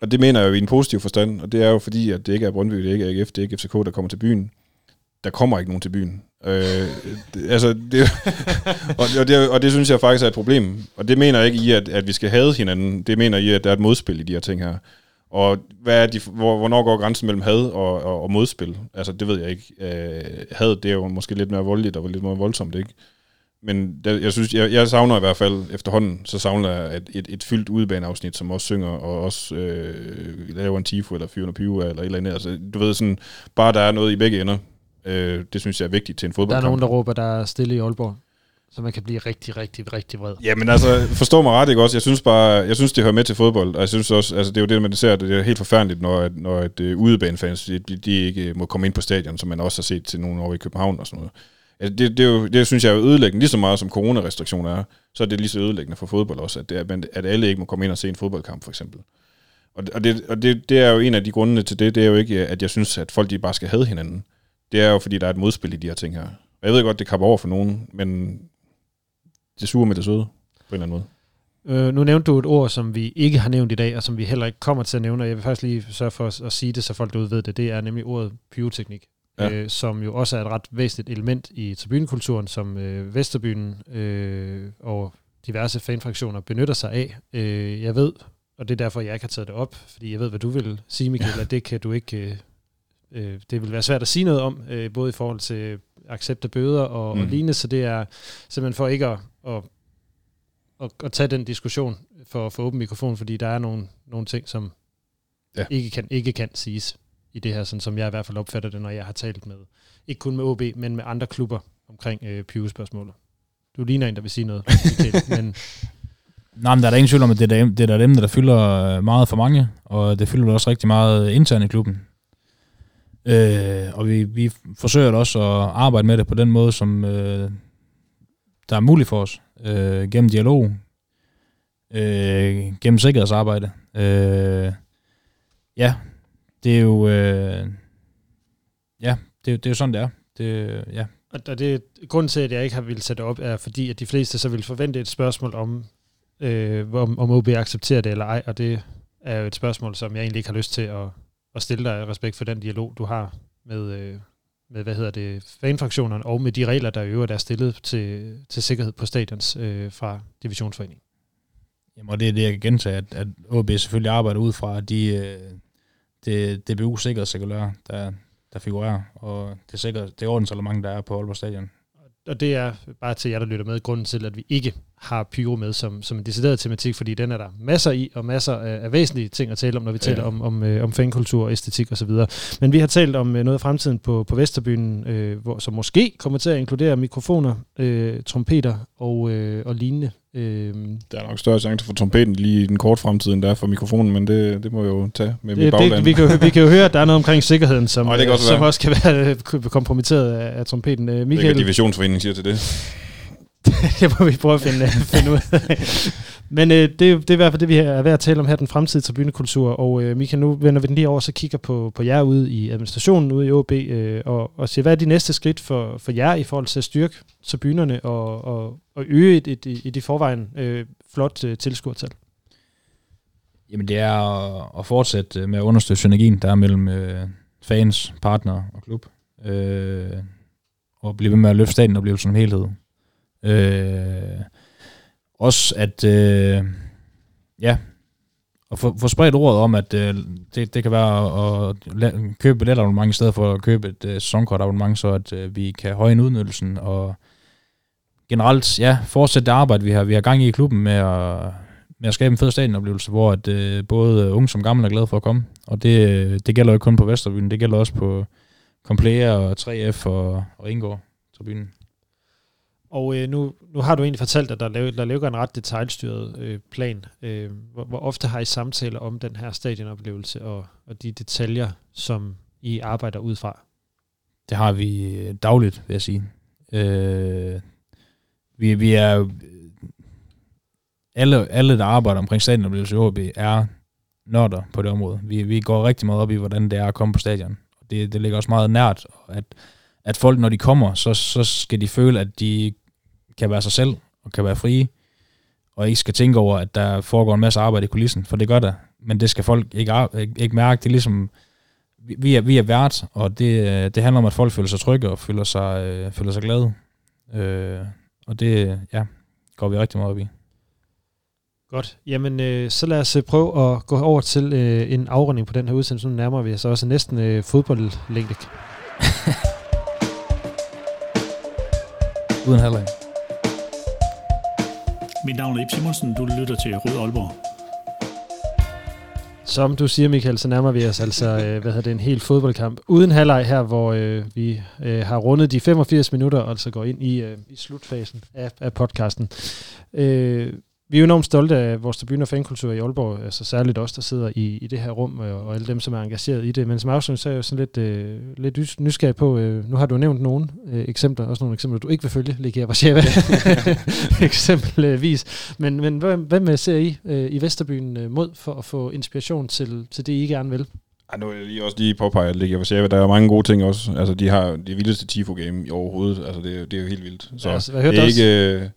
Og det mener jeg jo i en positiv forstand, og det er jo fordi, at det ikke er Brøndby, det ikke er AGF, det er ikke FCK, der kommer til byen. Der kommer ikke nogen til byen. Det synes jeg faktisk er et problem. Og det mener jeg ikke i, at vi skal hade hinanden. Det mener i, at der er et modspil i de her ting her. Og hvornår går grænsen mellem had og modspil? Altså, det ved jeg ikke. Had, det er jo måske lidt mere voldeligt og lidt mere voldsomt, ikke? Men jeg synes, jeg savner i hvert fald efterhånden, så savner jeg et fyldt udebaneafsnit, som også synger og også laver en tifo eller 420 eller et eller andet. Altså, du ved sådan, bare der er noget i begge ender. Det synes jeg er vigtigt til en fodboldkamp. Der er nogen, der råber, der er stille i Aalborg, så man kan blive rigtig, rigtig, rigtig vred. Ja, men altså, forstår mig ret, ikke også? Jeg synes, det hører med til fodbold, og jeg synes også, altså, det er jo det, man ser, det er helt forfærdeligt, når et udebanefans, de ikke må komme ind på stadion, som man også har set til nogen over i København og sådan noget. Altså, det synes jeg er ødelæggende, lige så meget som coronarestriktioner er, så er det lige så ødelæggende for fodbold også, at alle ikke må komme ind og se en fodboldkamp, for eksempel. Og det er jo en af de grundene til det er jo ikke, at jeg synes, at folk de bare skal hade hinanden. Det er jo, fordi der er et modspil i de her ting her. Og jeg ved godt, det kapper over for nogen, men det suger med det søde, på en eller anden måde. Nu nævnte du et ord, som vi ikke har nævnt i dag, og som vi heller ikke kommer til at nævne, og jeg vil faktisk lige sørge for at sige det, så folk derude ved det. Det er nemlig ordet pyroteknik, som jo også er et ret væsentligt element i tribunekulturen, som Vesterbyen og diverse fanfraktioner benytter sig af. Jeg ved, og det er derfor, jeg ikke har taget det op, fordi jeg ved, hvad du vil sige, Michael, at det kan du ikke... det vil være svært at sige noget om, både i forhold til accept af bøder og lignende, så det er simpelthen for ikke at tage den diskussion for åben mikrofon, fordi der er nogle ting, som ikke kan siges i det her, sådan som jeg i hvert fald opfatter det, når jeg har talt med, ikke kun med AaB, men med andre klubber omkring pyro-spørgsmålet. Du ligner en, der vil sige noget. Men nej, men der er ingen tvivl om, at det er dem, der fylder meget for mange, og det fylder også rigtig meget internt i klubben. Og vi forsøger også at arbejde med det på den måde, som der er muligt for os. Gennem dialog, gennem sikkerhedsarbejde. Det er jo sådan, det er. Og det er grunden til, at jeg ikke har ville sætte op, er fordi, at de fleste så vil forvente et spørgsmål om AaB accepterer det eller ej, og det er jo et spørgsmål, som jeg egentlig ikke har lyst til at stille dig respekt for den dialog, du har med fanfraktionerne, og med de regler, der i øvrigt er stillet til sikkerhed på stadions fra divisionsforeningen. Jamen, og det er det, jeg kan gentage, at AaB selvfølgelig arbejder ud fra de DBU-sikkerhedscirkulære, der figurerer, og det ordensreglement, der er på Aalborg Stadion. Og det er bare til jer, der lytter med, grunden til, at vi ikke har pyro med som en decideret tematik, fordi den er der masser i, og masser af væsentlige ting at tale om, når vi taler om fankultur og æstetik osv. Men vi har talt om noget af fremtiden på Vesterbyen, som måske kommer til at inkludere mikrofoner, trompeter og lignende. Der er nok større chance for trompeten lige i den korte fremtid, end der er for mikrofonen, men det må jeg jo tage med mit bagland. Vi kan jo høre, at der er noget omkring sikkerheden, som, og som også kan være kompromitteret af trompeten. Michael, det kan divisionsforeningen siger til det. Det må vi prøve at finde ud af. Men det er i hvert fald det, vi er ved at tale om her, den fremtidige tribunekultur. Og Michael, nu vender vi den lige over, så kigger på jer ude i administrationen, ude i AaB, og siger, hvad er de næste skridt for jer i forhold til at styrke tribunerne og øge et i forvejen flot tilskuertal? Jamen det er at fortsætte med at understøtte synergien, der er mellem fans, partnere og klub. Og blive ved med at løfte staten og blive som helhed. Også at og få spredt ordet om, at det kan være at købe billetabonnement i stedet for at købe et sæsonkortabonnement, så at vi kan højne udnyttelsen. Og generelt fortsætte det arbejde, vi har gang i klubben med at skabe en fed stadionoplevelse, hvor at, både unge som gamle er glade for at komme. Og det gælder jo ikke kun på Vesterbyen, det gælder også på Komplea og 3F og Indgård tribunen. Og nu har du egentlig fortalt, at der ligger en ret detaljstyret plan. Hvor ofte har I samtaler om den her stadionoplevelse og de detaljer, som I arbejder ud fra? Det har vi dagligt, vil jeg sige. Vi er alle, der arbejder omkring stadionoplevelse i AaB, er nørder på det område. Vi går rigtig meget op i, hvordan det er at komme på stadion. Det ligger også meget nært, at folk, når de kommer, så skal de føle, at de kan være sig selv og kan være frie, og ikke skal tænke over, at der foregår en masse arbejde i kulissen, for det gør der. Men det skal folk ikke mærke. Det er ligesom, vi er vært, og det handler om, at folk føler sig trygge og føler sig glade. Og det går vi rigtig meget op i. Godt. Jamen, så lad os prøve at gå over til en afrunding på den her udsendelse. Nu nærmer vi os også næsten fodboldlængde. Uden halvleg. Mit navn er Ib Simonsen. Du lytter til Rød Aalborg. Som du siger, Michael, så nærmer vi os altså en hel fodboldkamp uden halvleg her, hvor vi har rundet de 85 minutter og altså går ind i slutfasen af podcasten. Vi er jo enormt stolte af vores tribune- og fankultur i Aalborg, altså særligt os, der sidder i det her rum, og alle dem, som er engageret i det. Men som afslutning, så er jeg jo sådan lidt nysgerrig på, nu har du nævnt nogle eksempler, også nogle eksempler, du ikke vil følge, Legia Warszawa eksempelvis. Men hvem ser I i Vesterbyen mod for at få inspiration til det, I gerne vil? Nu vil jeg også lige påpege, at Legia Warszawa, der er mange gode ting også. Altså, de har det vildeste tifo-game i overhovedet. Altså, det er jo helt vildt. Så ja, altså, jeg hørte det ikke...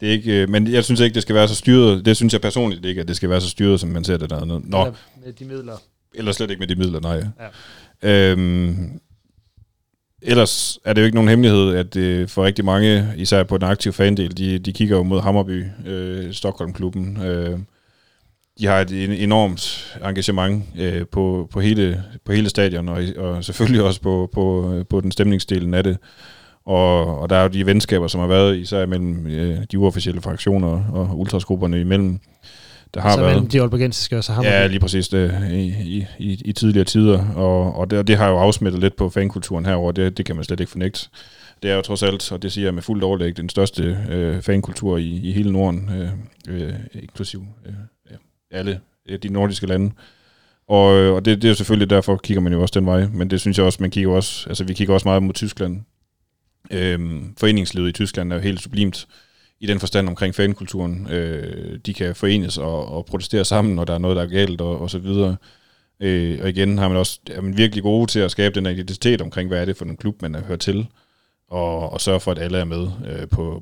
Det er ikke, men jeg synes ikke, det skal være så styret. Det synes jeg personligt ikke, at det skal være så styret, som man ser det der. Nå. Eller med de midler. Eller slet ikke med de midler, nej. Ja. Ellers er det jo ikke nogen hemmelighed, at for rigtig mange, især på den aktive fandel, de kigger jo mod Hammarby, Stockholm-klubben. De har et enormt engagement på hele stadion, og selvfølgelig også på den stemningsdelen af det. Og der er jo de venskaber, som har været især mellem de uofficielle fraktioner og ultrasgrupperne imellem. Der har så været mellem de aalborgensiske og så Hammarby. Ja, lige præcis i tidligere tider. Og det har jo afsmittet lidt på fankulturen herover. Det kan man slet ikke fornægte. Det er jo trods alt, og det siger jeg med fuldt overlæg, den største fankultur i hele Norden, inklusiv alle de nordiske lande. Og det er jo selvfølgelig, derfor kigger man jo også den vej. Men det synes jeg også, vi kigger også meget mod Tyskland. Foreningslivet i Tyskland er jo helt sublimt i den forstand omkring fankulturen. De kan forenes og protestere sammen, når der er noget, der er galt og så videre. Og igen har man også virkelig gode til at skabe den identitet omkring, hvad er det for en klub, man hører til, og sørge for, at alle er med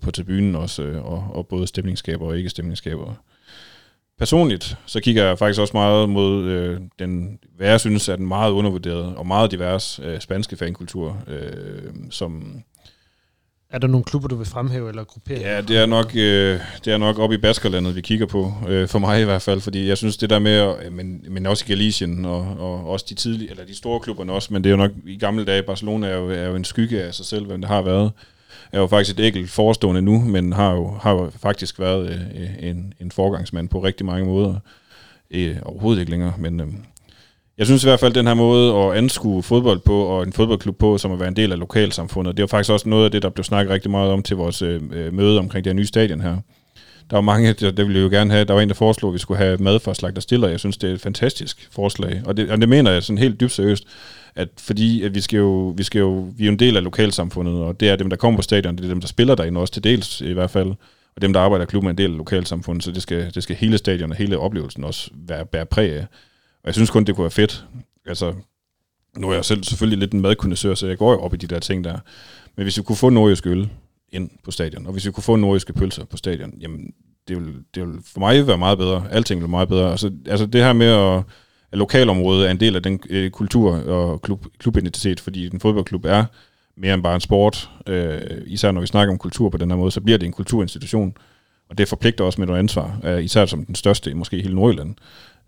på tribunen også, og både stemningsskaber og ikke stemningsskaber. Personligt, så kigger jeg faktisk også meget mod hvad jeg synes er den meget undervurderede og meget divers spanske fankultur, som... Er der nogle klubber, du vil fremhæve eller gruppere? Ja, det er nok oppe i Baskerlandet, vi kigger på, for mig i hvert fald, fordi jeg synes det der med, men også i Galicien, og også de tidlige, eller de store klubberne også, men det er jo nok i gamle dage, Barcelona er jo en skygge af sig selv, hvem det har været. Er jo faktisk et ægelt forestående nu, men har jo faktisk været en forgangsmand på rigtig mange måder. Overhovedet ikke længere, men jeg synes i hvert fald, den her måde at anskue fodbold på, og en fodboldklub på, som at være en del af lokalsamfundet, det er jo faktisk også noget af det, der blev snakket rigtig meget om til vores møde omkring det her nye stadion her. Der var mange, der ville jo gerne have, der var en, der foreslog, at vi skulle have mad fra slagterstiller. Jeg synes, det er et fantastisk forslag, og det mener jeg sådan helt dybt seriøst, at fordi at vi er en del af lokalsamfundet, og det er dem, der kommer på stadion, det er dem, der spiller derinde også til dels i hvert fald, og dem, der arbejder i klubben, er en del af lokalsamfundet, så det skal hele stadion og hele oplevelsen også være præg af. Og jeg synes kun, det kunne være fedt. Altså, nu er jeg selv selvfølgelig lidt en madkondensør, så jeg går jo op i de der ting der. Men hvis vi kunne få nordjysk øl ind på stadion, og hvis vi kunne få nordjyske pølser på stadion, jamen det vil for mig være meget bedre. Alting vil meget bedre. Altså det her med at lokalområdet er en del af den kultur og klubidentitet, fordi en fodboldklub er mere end bare en sport. Især når vi snakker om kultur på den her måde, så bliver det en kulturinstitution, og det forpligter også med noget ansvar, især som den største, måske i hele Nordjylland,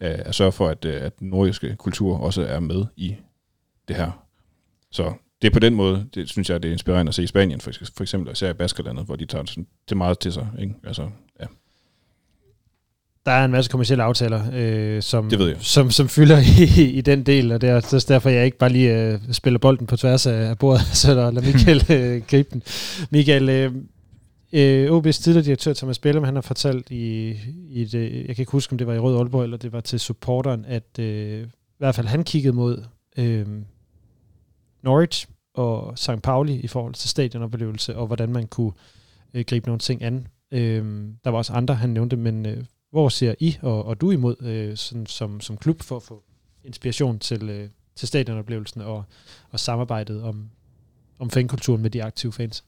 at sørge for, at den nordiske kultur også er med i det her. Så det er på den måde, det synes jeg, det er inspirerende at se i Spanien, for eksempel, især i Baskerlandet, hvor de tager det meget til sig, ikke? Altså, ja. Der er en masse kommercielle aftaler, som fylder i den del, og det er så derfor, jeg ikke bare lige spiller bolden på tværs af bordet, så der lader Michael gribe den. Michael, AaB's tidligere direktør Thomas Bellum, han har fortalt i det, jeg kan ikke huske, om det var i Rød Aalborg, eller det var til supporteren, at i hvert fald han kiggede mod Norwich og St. Pauli i forhold til stadionoplevelse, og hvordan man kunne gribe nogle ting an. Der var også andre, han nævnte, men hvor ser I og du imod sådan, som klub for at få inspiration til stadionoplevelsen og samarbejdet om fankulturen med de aktive fans?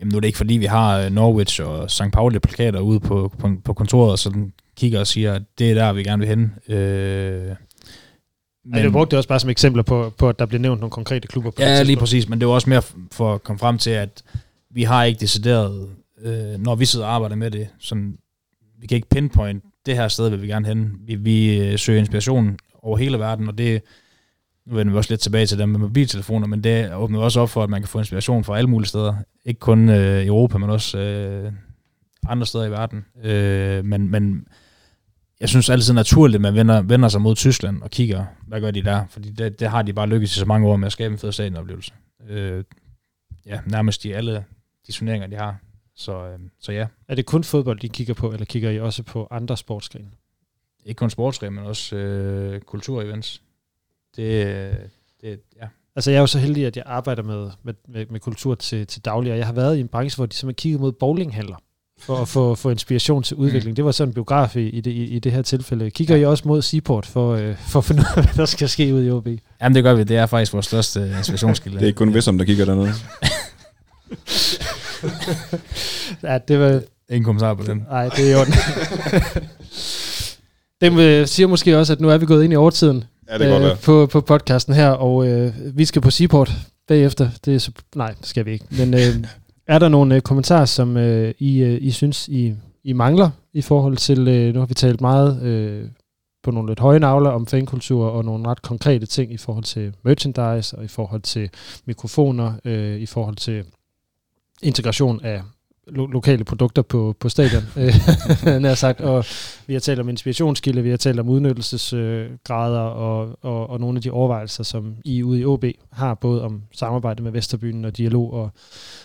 Jamen nu er det ikke, fordi vi har Norwich og St. Pauli-plakater ude på kontoret, og sådan kigger og siger, at det er der, vi gerne vil hen. Men du brugte det også bare som eksempler på, at der bliver nævnt nogle konkrete klubber. På ja, lige præcis, men det var også mere for at komme frem til, at vi har ikke decideret, når vi sidder og arbejder med det, sådan, vi kan ikke pinpoint, det her sted vil vi gerne hen. Vi søger inspiration over hele verden, og det, nu vender vi også lidt tilbage til det med mobiltelefoner, men det åbner også op for, at man kan få inspiration fra alle mulige steder. Ikke kun Europa, men også andre steder i verden. Men jeg synes altid naturligt, at man vender sig mod Tyskland og kigger, hvad gør de der? Fordi det har de bare lykkes i så mange år med at skabe en fed stadionoplevelse. Nærmest i alle de turneringer, de har. Så ja. Er det kun fodbold, de kigger på, eller kigger I også på andre sportsgrene? Ikke kun sportsgrene, men også kulturevents. Det, ja. Altså jeg er jo så heldig, at jeg arbejder med kultur til daglig, og jeg har været i en branche, hvor de simpelthen kiggede mod bowlinghaller for at få inspiration til udvikling. Det var sådan en biograf i det her tilfælde. Kigger I også mod Seaport for at finde ud af, hvad der skal ske ud i AaB? Jamen det gør vi. Det er faktisk vores største inspirationskilde. Det er ikke kun Vesum, der kigger dernede. Ja, det var... Ingen kommentar på den. Nej, det er i orden. Dem siger måske også, at nu er vi gået ind i overtiden. Ja, det godt, på podcasten her, og vi skal på Seaport bagefter. Nej, det skal vi ikke. Men er der nogle kommentarer, som I synes, I mangler i forhold til... nu har vi talt meget på nogle lidt høje navler om fankultur og nogle ret konkrete ting i forhold til merchandise og i forhold til mikrofoner, i forhold til integration af lokale produkter på stadion, nær sagt, og vi har talt om inspirationskilde, vi har talt om udnyttelsesgrader og nogle af de overvejelser, som I ude i AaB har, både om samarbejde med Vesterbyen og dialog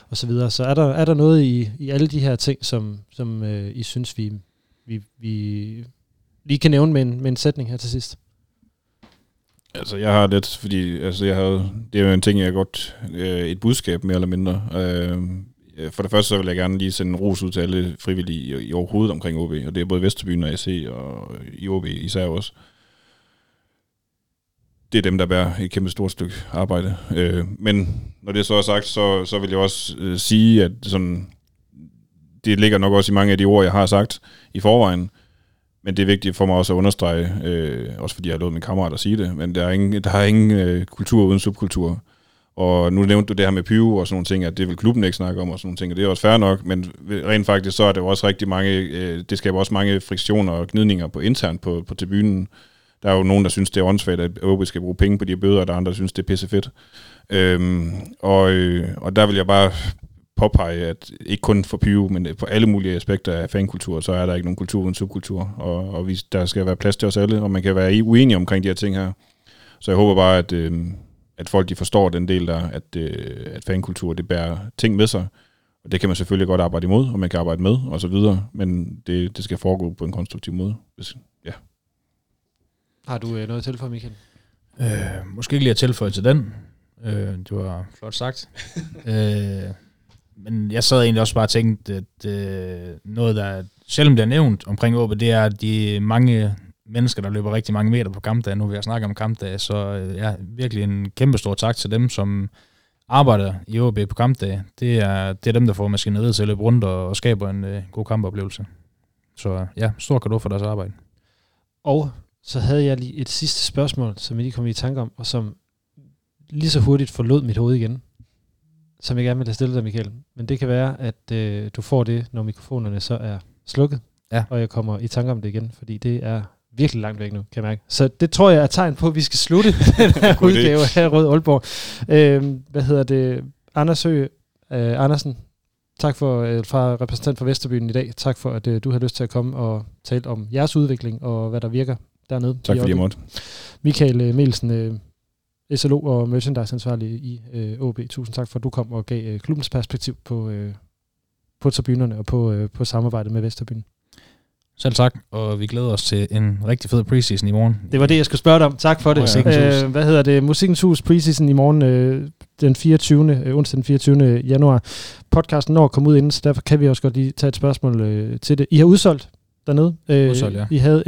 og så videre. Så er der noget i alle de her ting, som I synes, vi lige kan nævne med en sætning her til sidst? Altså, jeg har lidt, fordi det er jo en ting, jeg godt... et budskab, mere eller mindre. For det første, så vil jeg gerne lige sende en ros ud til alle frivillige i overhovedet omkring AaB, og det er både Vesterbyen og AC og i AaB især også. Det er dem, der bærer et kæmpe stort stykke arbejde. Men når det så er sagt, så vil jeg også sige, at sådan, det ligger nok også i mange af de ord, jeg har sagt i forvejen. Men det er vigtigt for mig også at understrege, også fordi jeg har lovet min kammerat at sige det, men der er ingen kultur uden subkultur. Og nu nævnte du det her med pyro og sådan nogle ting, at det vil klubben ikke snakke om og sådan nogle ting, og det er også fair nok, men rent faktisk så er det jo også rigtig mange, det skaber også mange friktioner og gnidninger internt på tribunen. Der er jo nogen, der synes, det er åndssvagt, at AaB skal bruge penge på de bøder, og der er andre, der synes, det er pissefedt. Og der vil jeg bare påpege, at ikke kun for pyro, men på alle mulige aspekter af fankultur, så er der ikke nogen kultur uden subkultur, og der skal være plads til os alle, og man kan være uenige omkring de her ting her. Så jeg håber bare, at folk de forstår den del der, at fankultur det bærer ting med sig, og det kan man selvfølgelig godt arbejde imod, og man kan arbejde med, og så videre, men det skal foregå på en konstruktiv måde. Ja. Har du noget at tilføje, Michael? Måske ikke lige at tilføje til den. Det var flot sagt. Men jeg sad egentlig også bare og tænkte, at noget, der selvom det er nævnt omkring AaB, det er de mange mennesker, der løber rigtig mange meter på kampdagen. Nu vil jeg snakke om kampdagen, så ja, virkelig en kæmpe stor tak til dem, som arbejder i AaB på kampdage, det er dem, der får maskineriet til at løbe rundt og skaber en god kampoplevelse. Så ja, stor cadeau for deres arbejde. Og så havde jeg lige et sidste spørgsmål, som jeg lige kom i tanke om, og som lige så hurtigt forlod mit hoved igen, som jeg gerne ville have stillet dig, Michael. Men det kan være, at du får det, når mikrofonerne så er slukket, ja. Og jeg kommer i tanke om det igen, fordi det er virkelig langt væk nu, kan jeg mærke. Så det tror jeg er tegn på, at vi skal slutte den her udgave af Rød Aalborg. Anders Høgh Andersen, tak for, fra repræsentant for Vesterbyen i dag. Tak for, at du har lyst til at komme og tale om jeres udvikling og hvad der virker dernede. Tak fordi jeg måtte. Michael Mielsen, SLO og merchandise-ansvarlig i AaB. Tusind tak for, at du kom og gav klubbens perspektiv på tribunerne og på samarbejdet med Vesterbyen. Selv tak, og vi glæder os til en rigtig fed preseason i morgen. Det var det, jeg skulle spørge dig om. Tak for det. Ja. Musikkens Hus preseason i morgen, onsdag den 24. januar. Podcasten når at komme ud inden, så derfor kan vi også godt lige tage et spørgsmål til det. I har udsolgt dernede. Udsolgt, ja. I havde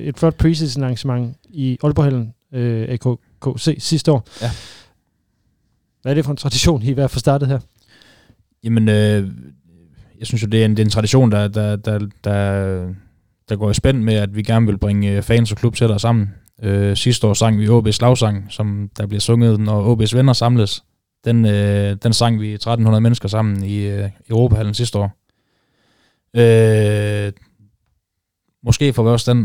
et flot preseason arrangement i Aalborghallen, AKKC, sidste år. Ja. Hvad er det for en tradition, I hvert fald startede her? Jamen... Jeg synes jo, det er en tradition, der går i spænd med, at vi gerne vil bringe fans og klub tættere sammen. Sidste år sang vi AaB's slagsang, som der bliver sunget, når AaB's venner samles. Den sang vi 1300 mennesker sammen i Europahallen sidste år. Måske får vi også den,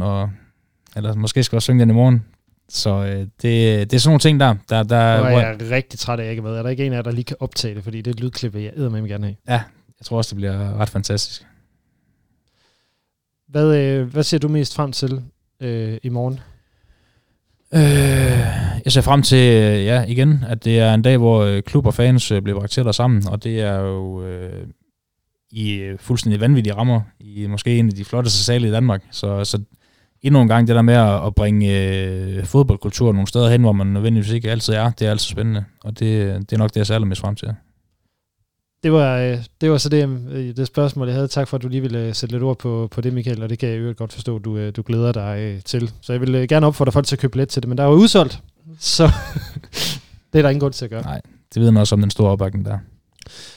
eller måske skal vi også synge den i morgen. Så det er sådan nogle ting der og jeg er rigtig træt af, at jeg ikke er med. Er der ikke en af jer, der lige kan optage det? Fordi det er et lydklip, jeg eddermame gerne have. Ja. Jeg tror også, det bliver ret fantastisk. Hvad ser du mest frem til i morgen? Jeg ser frem til, igen, at det er en dag, hvor klub og fans bliver bragt tættere sammen, og det er jo i fuldstændig vanvittige rammer, i måske en af de flotteste sale i Danmark. Så endnu en gang det der med at bringe fodboldkultur nogle steder hen, hvor man nødvendigvis ikke altid er, det er altid spændende, og det er nok det, jeg ser allermest frem til. Det var så det spørgsmål, jeg havde. Tak for, at du lige ville sætte lidt ord på det, Michael, og det kan jeg jo godt forstå, du glæder dig til. Så jeg vil gerne opfordre folk til at købe billet til det, men der er jo udsolgt, så det er der ingen grund til at gøre. Nej, det ved man også om den store opbakning der.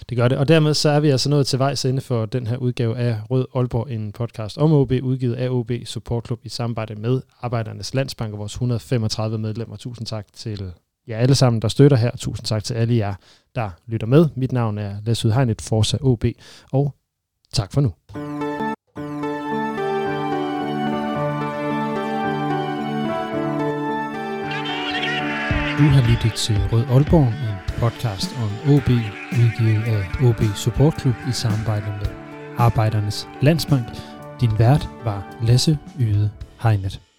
Det gør det, og dermed så er vi altså nået til vejs ende for den her udgave af Rød Aalborg, en podcast om AaB, udgivet af AaB Supportklub i samarbejde med Arbejdernes Landsbank og vores 135 medlemmer. Tusind tak til jer alle sammen, der støtter her. Tusind tak til alle jer, der lytter med. Mit navn er Lasse Yde Hegnet, Forza AaB, og tak for nu. Du har lyttet til Rød Aalborg, en podcast om AaB, udgivet af AaB Supportklub i samarbejde med Arbejdernes Landsbank. Din vært var Lasse Yde Hegnet.